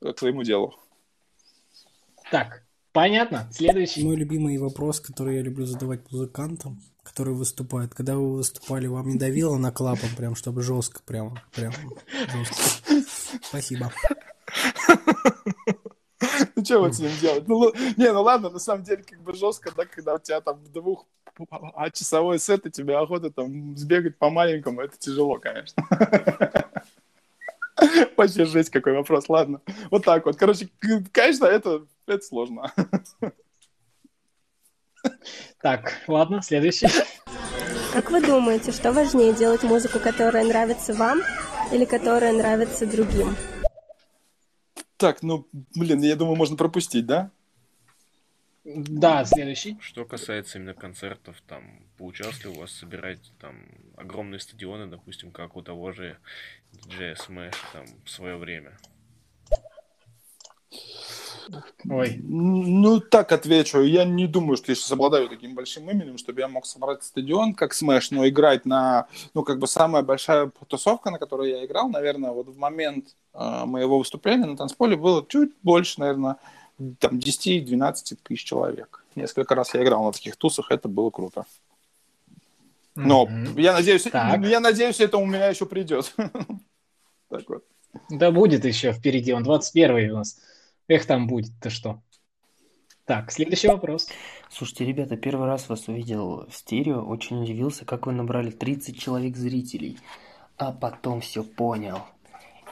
к своему делу. Так, понятно. Следующий. Мой любимый вопрос, который я люблю задавать музыкантам, которые выступают. Когда вы выступали, вам не давило на клапан, прям, чтобы жестко, прям, прям, жестко. Спасибо. Ну, что вот с ним делать? Ну, не, ну ладно, на самом деле, как бы жестко, да, когда у тебя там двух а часовой сет, и тебе охота там сбегать по-маленькому, это тяжело, конечно. Вообще жесть, какой вопрос, ладно. Вот так вот, короче, конечно, это, это сложно. Так, ладно, следующий. Как вы думаете, что важнее, делать музыку, которая нравится вам, или которая нравится другим? Так, ну, блин, я думаю, можно пропустить, да? Да, следующий. Что касается именно концертов, там, поучаствовали у вас, собирать там огромные стадионы, допустим, как у того же ди джея Smash там в свое время? Ой. Ну, так отвечу. Я не думаю, что я сейчас обладаю таким большим именем, чтобы я мог собрать стадион, как Smash, но играть на... Ну, как бы самая большая тусовка, на которой я играл, наверное, вот в момент э, моего выступления на танцполе было чуть больше, наверное, там десять-двенадцать тысяч человек. Несколько раз я играл на таких тусах, это было круто. Но mm-hmm. я, надеюсь, я надеюсь, это у меня еще придет. Так вот. Да будет еще впереди, он двадцать первый у нас. Эх, там будет, ты что? Так, следующий вопрос. Слушайте, ребята, первый раз вас увидел в стерео, очень удивился, как вы набрали тридцать человек зрителей. А потом все понял.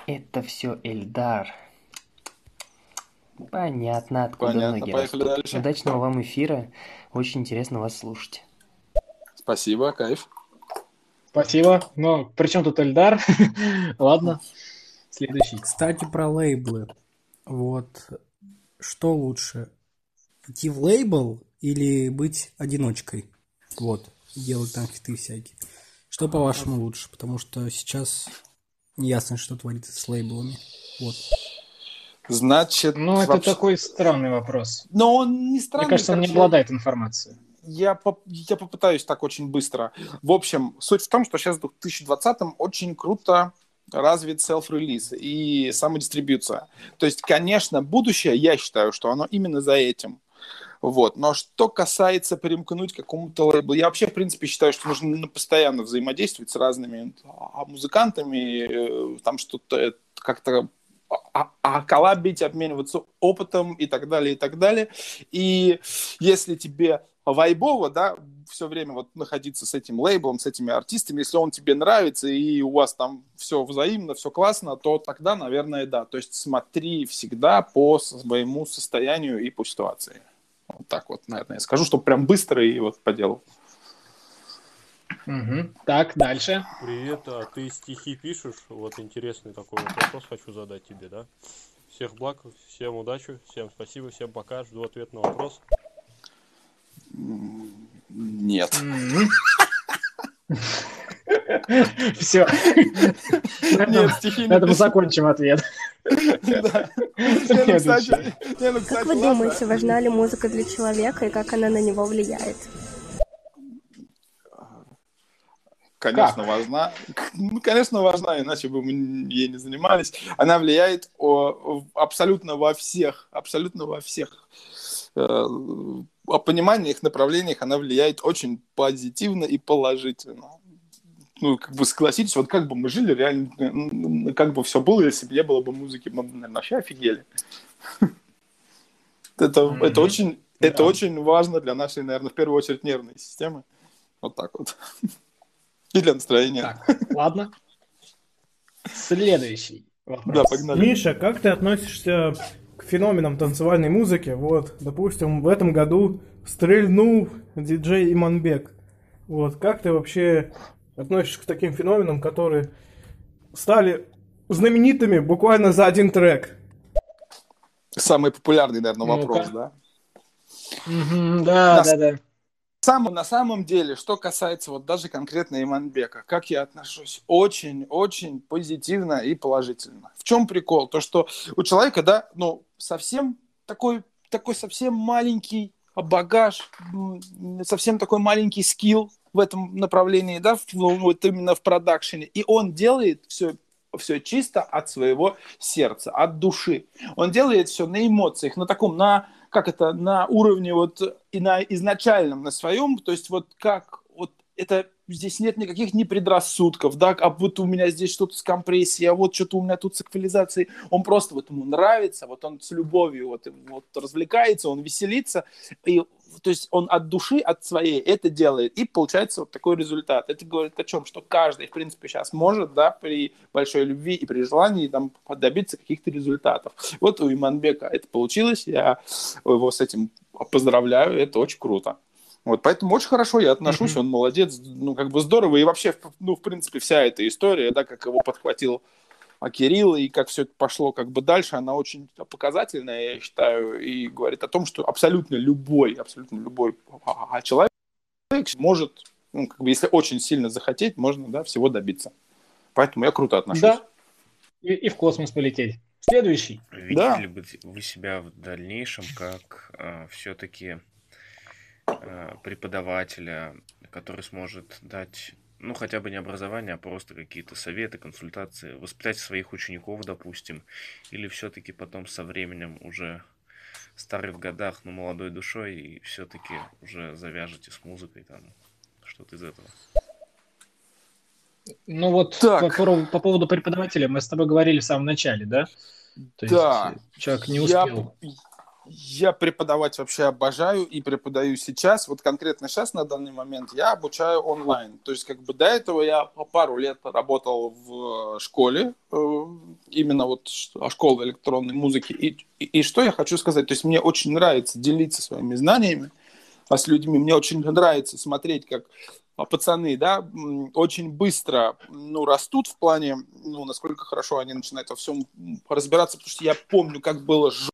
Это все Эльдар. Понятно, откуда Понятно, ноги растут. Дальше. Удачного вам эфира, очень интересно вас слушать. Спасибо, кайф. Спасибо, но при чем тут Эльдар? Ладно, следующий. Кстати, про лейблы. Вот, что лучше, идти в лейбл или быть одиночкой, вот, делать там хиты всякие, что по-вашему лучше, потому что сейчас неясно, что творится с лейблами, вот. Значит... Ну, это вообще... такой странный вопрос. Но он не странный. Мне кажется, он не обладает информацией. Я, поп- я попытаюсь так очень быстро. В общем, суть в том, что сейчас в две тысячи двадцатом очень круто развит селф-релиз и самодистрибьюция. То есть, конечно, будущее, я считаю, что оно именно за этим. Вот. Но что касается примкнуть к какому-то лейблу, я вообще, в принципе, считаю, что нужно постоянно взаимодействовать с разными музыкантами, там что-то как-то а, а коллабить, обмениваться опытом и так далее, и так далее. И если тебе вайбово, да, все время вот находиться с этим лейблом, с этими артистами, если он тебе нравится и у вас там все взаимно, все классно, то тогда, наверное, да. То есть смотри всегда по своему состоянию и по ситуации. Вот так вот, наверное, я скажу, чтобы прям быстро и вот по делу. Угу. Так, дальше. Привет, а ты стихи пишешь? Вот интересный такой вот вопрос хочу задать тебе, да? Всех благ, всем удачи, всем спасибо, всем пока, жду ответ на вопрос. Нет. Все. На этом закончим ответ. Как вы думаете, важна ли музыка для человека и как она на него влияет? Конечно, как? Важна. Ну, конечно, важна, иначе бы мы ей не занимались. Она влияет о, абсолютно во всех, абсолютно во всех э, пониманиях, направлениях. Она влияет очень позитивно и положительно. Ну, как бы согласитесь, вот как бы мы жили, реально, как бы все было, если бы не было бы музыки, мы бы, наверное, вообще офигели. Это, mm-hmm. это, очень, да. это очень важно для нашей, наверное, в первую очередь нервной системы. Вот так вот. И для настроения. Так, ладно. Следующий вопрос. Да, погнали. Миша, как ты относишься к феноменам танцевальной музыки? Вот, допустим, в этом году стрельнул диджей Иманбек. Вот, как ты вообще относишься к таким феноменам, которые стали знаменитыми буквально за один трек? Самый популярный, наверное, вопрос, ну, да? Mm-hmm, да, на... да, да. Сам, на самом деле, что касается вот даже конкретно Иманбека, как я отношусь, очень-очень позитивно и положительно. В чем прикол? То, что у человека, да, ну, совсем такой, такой совсем маленький багаж, совсем такой маленький скилл в этом направлении, да, вот именно в продакшене, и он делает все все чисто от своего сердца, от души. Он делает все на эмоциях, на таком, на, как это, на уровне вот и на изначальном, на своем, то есть вот как, вот это, здесь нет никаких ни предрассудков, да, а вот у меня здесь что-то с компрессией, а вот что-то у меня тут с эквализацией. Он просто, вот ему нравится, вот он с любовью вот, вот развлекается, он веселится, и то есть он от души, от своей это делает, и получается вот такой результат. Это говорит о чем? Что каждый, в принципе, сейчас может, да, при большой любви и при желании там добиться каких-то результатов. Вот у Иманбека это получилось, я его с этим поздравляю, это очень круто. Вот, поэтому очень хорошо я отношусь, mm-hmm. он молодец, ну, как бы здорово, и вообще, ну, в принципе, вся эта история, да, как его подхватил Кирилл, и как все это пошло как бы дальше, она очень показательная, я считаю, и говорит о том, что абсолютно любой, абсолютно любой человек может, ну, как бы, если очень сильно захотеть, можно, да, всего добиться. Поэтому я круто отношусь. Да, и, и в космос полететь. Следующий. Видите да. ли вы себя в дальнейшем как э, все-таки э, преподавателя, который сможет дать... ну, хотя бы не образование, а просто какие-то советы, консультации, воспитать своих учеников, допустим, или все-таки потом со временем уже старый в годах, но молодой душой, и все-таки уже завяжете с музыкой, там, что-то из этого? Ну, вот по, по, по поводу преподавателя мы с тобой говорили в самом начале, да? То да. есть человек не успел... Я... Я преподавать вообще обожаю и преподаю сейчас. Вот конкретно сейчас, на данный момент, я обучаю онлайн. То есть как бы до этого я пару лет работал в школе, именно вот школа электронной музыки. И, и, и что я хочу сказать? То есть мне очень нравится делиться своими знаниями с людьми. Мне очень нравится смотреть, как пацаны, да, очень быстро, ну, растут в плане, ну, насколько хорошо они начинают во всем разбираться. Потому что я помню, как было жестко.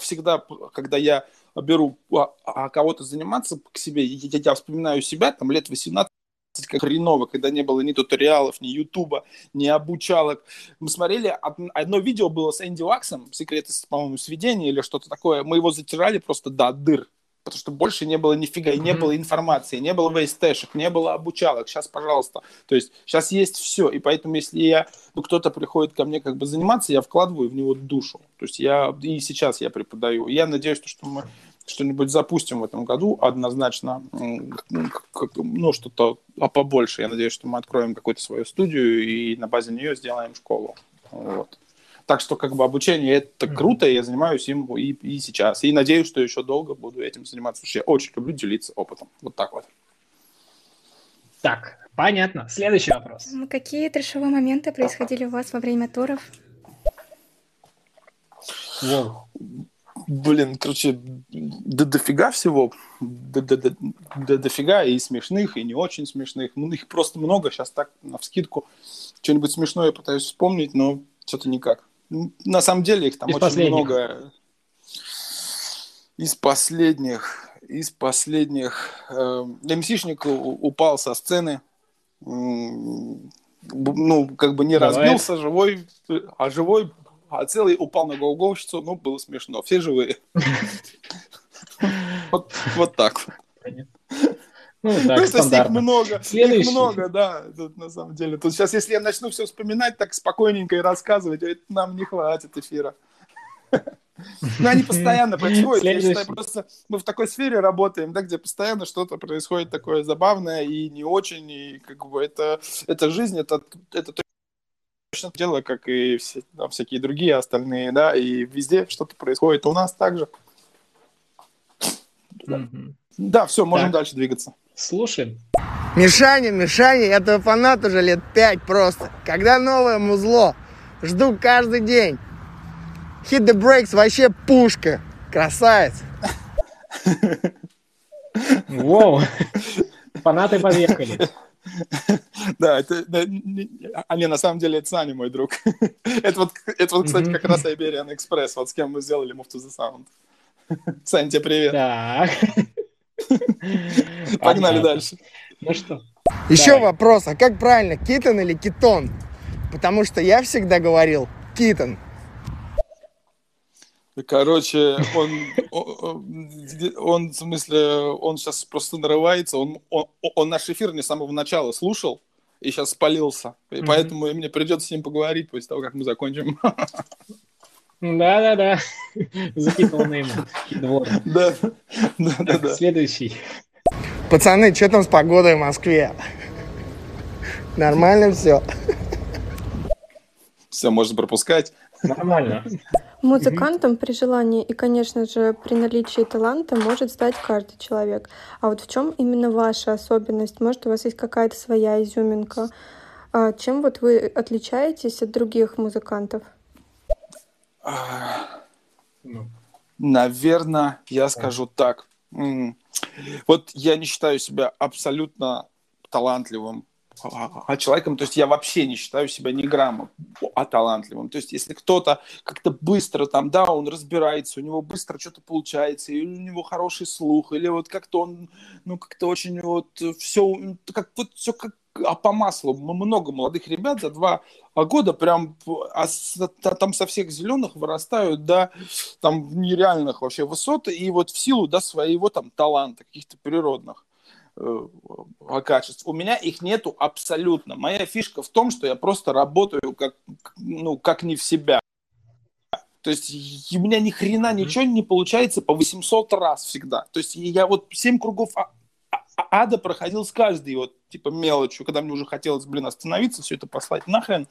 Всегда, когда я беру кого-то заниматься к себе, я вспоминаю себя, там, лет восемнадцать, как хреново, когда не было ни туториалов, ни ютуба, ни обучалок. Мы смотрели, одно видео было с Энди Лаксом, «Секреты, по-моему, сведения» или что-то такое, мы его затирали просто до дыр. Потому что больше не было нифига, и не было информации, не было вейстэшек, не было обучалок. Сейчас, пожалуйста. То есть сейчас есть все. И поэтому, если я, ну, кто-то приходит ко мне как бы заниматься, я вкладываю в него душу. То есть я и сейчас я преподаю. Я надеюсь, что мы что-нибудь запустим в этом году однозначно. Ну, что-то побольше. Я надеюсь, что мы откроем какую-то свою студию и на базе нее сделаем школу. Вот. Так что, как бы, обучение — это круто, я занимаюсь им и, и сейчас. И надеюсь, что еще долго буду этим заниматься. Потому что я очень люблю делиться опытом. Вот так вот. Так, понятно. Следующий вопрос. Какие трэшевые моменты происходили у вас во время туров? Вау. Блин, короче, да дофига всего, да, да, да, да дофига и смешных, и не очень смешных. Ну, их просто много, сейчас так, навскидку. Что-нибудь смешное я пытаюсь вспомнить, но что-то никак. На самом деле их там из очень последних. много. Из последних. Из последних. МС-шник упал со сцены. Ну, как бы не Давай. разбился, живой, а живой, а целый упал на гоу-гоущицу. Ну, было смешно. Все живые. Вот так. Ну, так, ну, кстати, их много, Следующий. их много, да, тут, на самом деле. Тут сейчас, если я начну все вспоминать так спокойненько и рассказывать, это нам не хватит эфира. Ну, они постоянно происходят. Я считаю, просто мы в такой сфере работаем, да, где постоянно что-то происходит такое забавное и не очень, и как бы это, это жизнь, это, это точно дело, как и все, там, всякие другие остальные, да, и везде что-то происходит. У нас также. Mm-hmm. Да, все, можем так. Дальше двигаться. Слушаем. Мишаня, Мишаня, я твой фанат уже лет пять просто. Когда новое музло? Жду каждый день. Hit the Breaks вообще пушка. Красавец. Воу. Фанаты подъехали. Да, это, да, а не, на самом деле это Саня, мой друг. Это вот, это вот, кстати, как раз Siberian Express, вот с кем мы сделали Move to the Sound. Саня, тебе привет. Так. Погнали дальше. Ну что? Еще вопрос, а как правильно, Китон или Китон? Потому что я всегда говорил Китон. Короче, он, он, он, в смысле, он сейчас просто нарывается, он, он, он наш эфир не с самого начала слушал и сейчас спалился, и mm-hmm. поэтому мне придется с ним поговорить после того, как мы закончим. Да-да-да, закинул на ему двор. Да-да-да. Следующий. Пацаны, что там с погодой в Москве? Нормально все? Все, можно пропускать. Нормально. Музыкантом при желании и, конечно же, при наличии таланта может стать каждый человек. А вот в чем именно ваша особенность? Может, у вас есть какая-то своя изюминка? Чем вот вы отличаетесь от других музыкантов? Наверное, я скажу так. Вот я не считаю себя абсолютно талантливым. А человеком, то есть я вообще не считаю себя ни граммом, а талантливым. То есть если кто-то как-то быстро там, да, он разбирается, у него быстро что-то получается, или у него хороший слух, или вот как-то он, ну, как-то очень вот все, как вот все как а по маслу. Много молодых ребят за два года прям а, а, там со всех зеленых вырастают до там нереальных вообще высот, и вот в силу, да, своего там таланта, каких-то природных качеств. У меня их нету абсолютно. Моя фишка в том, что я просто работаю как, ну, как не в себя. То есть у меня ни хрена ничего не получается по восемьсот раз всегда. То есть я вот семь кругов ада проходил с каждой вот типа мелочью, когда мне уже хотелось, блин, остановиться, все это послать нахрен.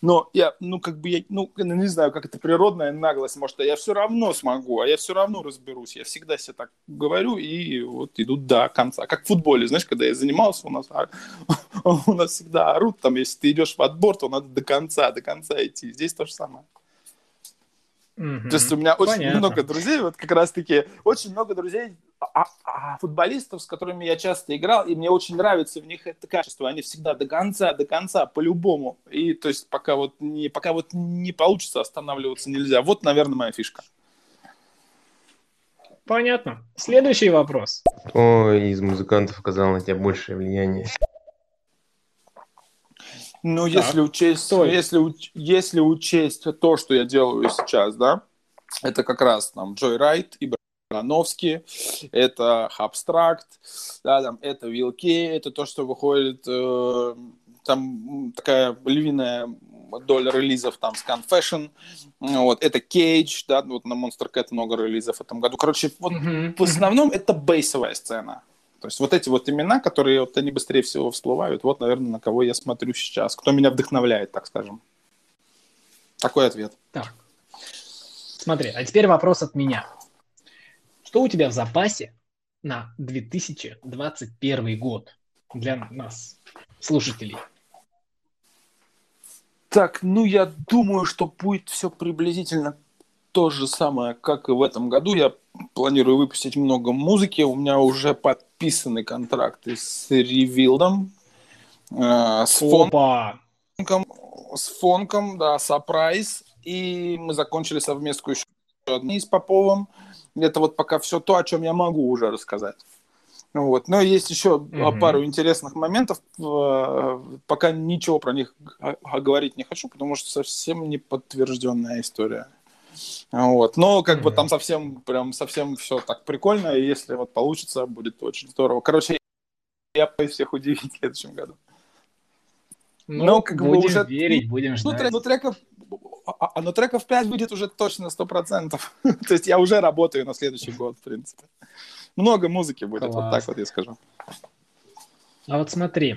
Но я, ну, как бы, я, ну, не знаю, как это природная наглость, может, я все равно смогу, а я все равно разберусь. Я всегда себе так говорю и вот иду до конца. Как в футболе, знаешь, когда я занимался, у нас, у нас всегда орут, там, если ты идешь в отбор, то надо до конца, до конца идти. Здесь то же самое. Mm-hmm. То есть у меня Понятно. Очень много друзей, вот как раз-таки, очень много друзей футболистов, с которыми я часто играл, и мне очень нравится в них это качество. Они всегда до конца, до конца, по-любому. И то есть пока вот не, пока вот не получится, останавливаться нельзя. Вот, наверное, моя фишка. Понятно. Следующий вопрос. Кто из музыкантов оказал на тебя большее влияние? Ну, если учесть, если, если учесть то, что я делаю сейчас, да, это как раз там Joyryde и это Хабстракт, да, там, это вилки, это то, что выходит, э, там такая львиная доля релизов там с Confession, вот, это Cage, да, вот на Monster Cat много релизов в этом году. Короче, вот, mm-hmm. в основном это бейсовая сцена. То есть вот эти вот имена, которые вот, они быстрее всего всплывают, вот, наверное, на кого я смотрю сейчас, кто меня вдохновляет, так скажем. Такой ответ. Так. Смотри, а теперь вопрос от меня. Что у тебя в запасе на две тысячи двадцать первый год для нас, слушателей? Так, ну я думаю, что будет все приблизительно то же самое, как и в этом году. Я планирую выпустить много музыки. У меня уже подписаны контракты с Ревилдом, э, с Опа. Фонком, с Фонком, да, Сапрайз. И мы закончили совместку еще одни с Поповым. Это вот пока все то, о чем я могу уже рассказать. Вот. Но есть еще mm-hmm. пару интересных моментов. Пока ничего про них говорить не хочу, потому что совсем не подтвержденная история. Вот. Но как mm-hmm. бы там совсем прям совсем все так прикольно. И если вот получится, будет очень здорово. Короче, я пойду всех удивить в следующем году. Ну, но, как будем бы, уже... верить, будем ждать. Ну, ну, треков... А, но треков пять будет уже точно сто процентов. То есть я уже работаю на следующий год, в принципе. Много музыки будет, Класс. Вот так вот я скажу. А вот смотри,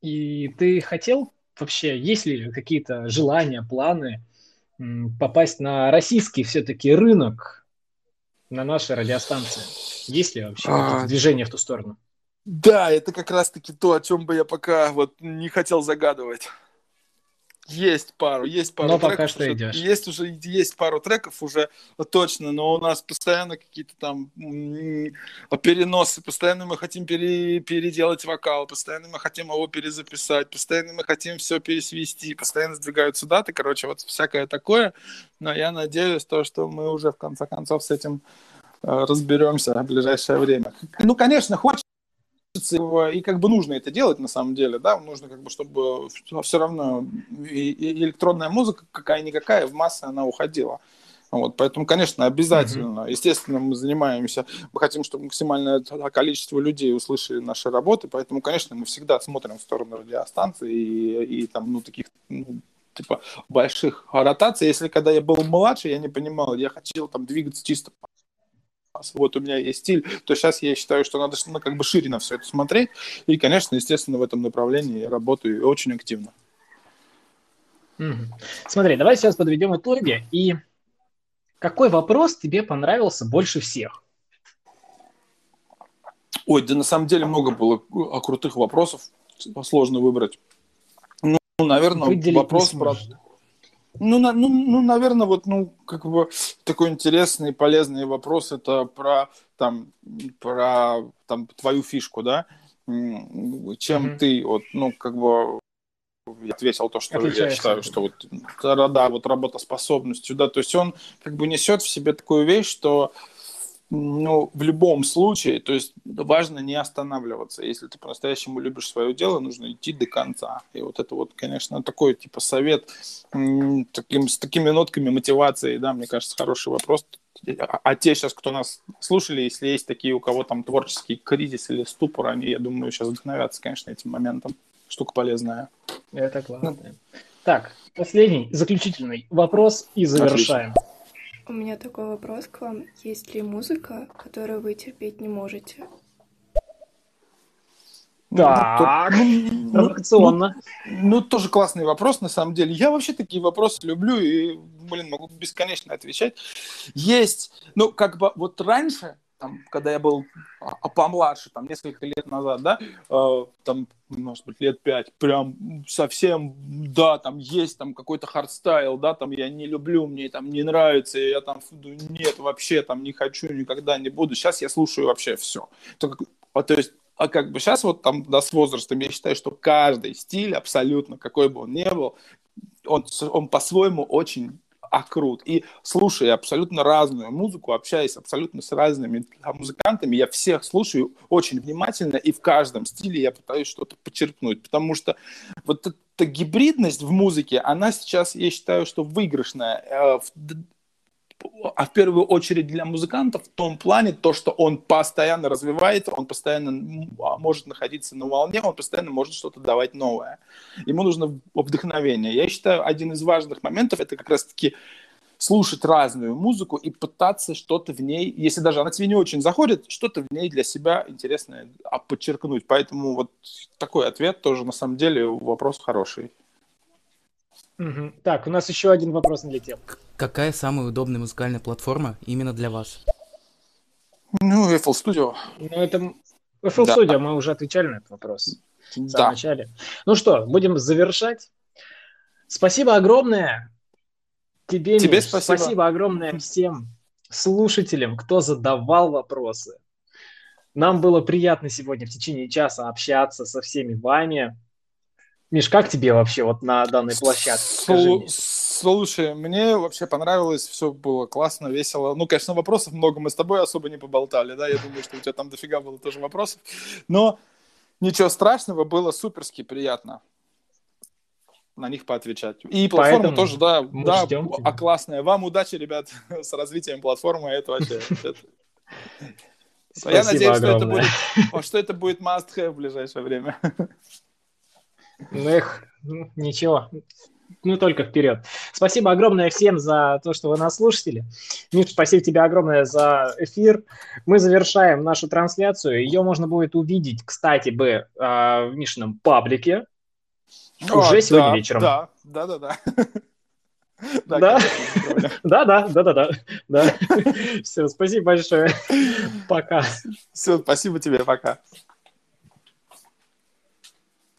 и ты хотел вообще есть ли какие-то желания, планы попасть на российский все-таки рынок, на наши радиостанции? Есть ли вообще а... движение в ту сторону? Да, это как раз-таки то, о чем бы я пока вот не хотел загадывать. Есть пару, есть пару но треков. Пока что уже, идешь. Есть уже, есть пару треков уже точно, но у нас постоянно какие-то там переносы, постоянно мы хотим пере, переделать вокал, постоянно мы хотим его перезаписать, постоянно мы хотим все пересвести, постоянно сдвигаются даты, короче, вот всякое такое. Но я надеюсь, то, что мы уже в конце концов с этим разберемся в ближайшее время. Ну, конечно, хочется. И как бы нужно это делать на самом деле, да, нужно как бы, чтобы все равно и, и электронная музыка какая-никакая в массы она уходила, вот, поэтому, конечно, обязательно, mm-hmm. естественно, мы занимаемся, мы хотим, чтобы максимальное количество людей услышали наши работы, поэтому, конечно, мы всегда смотрим в сторону радиостанций и, и там, ну, таких, ну, типа, больших ротаций. Если когда я был младше, я не понимал, я хотел там двигаться чисто по вот у меня есть стиль, то сейчас я считаю, что надо ну, как бы шире на все это смотреть. И, конечно, естественно, в этом направлении я работаю очень активно. Mm-hmm. Смотри, давай сейчас подведем итоги. И какой вопрос тебе понравился больше всех? Ой, да на самом деле много было крутых вопросов. Сложно выбрать. Ну, наверное, выделить вопрос про... Ну, на, ну, ну, наверное, вот, ну, как бы такой интересный и полезный вопрос — это про, там, про, там, твою фишку, да? Чем mm-hmm. ты, вот, ну, как бы, я ответил то, что Отличаюсь. я считаю, что вот, да, вот работоспособностью, да, то есть он, как бы, несет в себе такую вещь, что, ну, в любом случае, то есть важно не останавливаться. Если ты по-настоящему любишь свое дело, нужно идти до конца. И вот это вот, конечно, такой, типа, совет таким, с такими нотками мотивации, да, мне кажется, хороший вопрос. А те сейчас, кто нас слушали, если есть такие, у кого там творческий кризис или ступор, они, я думаю, сейчас вдохновятся, конечно, этим моментом. Штука полезная. Это классно. Ну. Так, последний, заключительный вопрос и завершаем. Отлично. У меня такой вопрос к вам. Есть ли музыка, которую вы терпеть не можете? Да, провокационно. Ну, ну, ну, тоже классный вопрос, на самом деле. Я вообще такие вопросы люблю и, блин, могу бесконечно отвечать. Есть, ну, как бы вот раньше, там, когда я был помладше, там, несколько лет назад, да, э, там, может быть, лет пять, прям совсем, да, там, есть там какой-то хардстайл, да, там, я не люблю, мне там не нравится, я там, нет, вообще, там, не хочу, никогда не буду. Сейчас я слушаю вообще все. То, то есть, а как бы сейчас вот там, да, с возрастом, я считаю, что каждый стиль, абсолютно, какой бы он ни был, он, он по-своему очень... а крут. И слушая абсолютно разную музыку, общаясь абсолютно с разными музыкантами, я всех слушаю очень внимательно, и в каждом стиле я пытаюсь что-то почерпнуть, потому что вот эта гибридность в музыке, она сейчас, я считаю, что выигрышная, а в первую очередь для музыканта в том плане, то, что он постоянно развивается, он постоянно может находиться на волне, он постоянно может что-то давать новое. Ему нужно вдохновение. Я считаю, один из важных моментов — это как раз-таки слушать разную музыку и пытаться что-то в ней, если даже она тебе не очень заходит, что-то в ней для себя интересное подчеркнуть. Поэтому вот такой ответ тоже, на самом деле, вопрос хороший. Угу. Так, у нас еще один вопрос налетел. Какая самая удобная музыкальная платформа именно для вас? Ну, эф эл Studio. Ну, это... эф эл да. Studio, мы уже отвечали на этот вопрос в самом да. начале. Ну что, будем завершать. Спасибо огромное тебе, тебе Миш. Спасибо. Спасибо огромное всем слушателям, кто задавал вопросы. Нам было приятно сегодня в течение часа общаться со всеми вами. Миш, как тебе вообще вот на данной площадке? Скажи. Слушай, мне вообще понравилось, все было классно, весело. Ну, конечно, вопросов много, мы с тобой особо не поболтали, да, я думаю, что у тебя там дофига было тоже вопросов, но ничего страшного, было суперски приятно на них поотвечать. И платформа Поэтому тоже, да, да, а классная. Вам удачи, ребят, с развитием платформы, это вообще... Я надеюсь, что это будет must-have в ближайшее время. Эх, ничего. Ну, только вперед. Спасибо огромное всем за то, что вы нас слушали. Миш, спасибо тебе огромное за эфир. Мы завершаем нашу трансляцию. Ее можно будет увидеть, кстати бы, в Мишином паблике. А, уже да, сегодня вечером. Да, да, да, да. Да, да, да, да, да. Все, спасибо большое. Пока. Все, спасибо тебе, пока.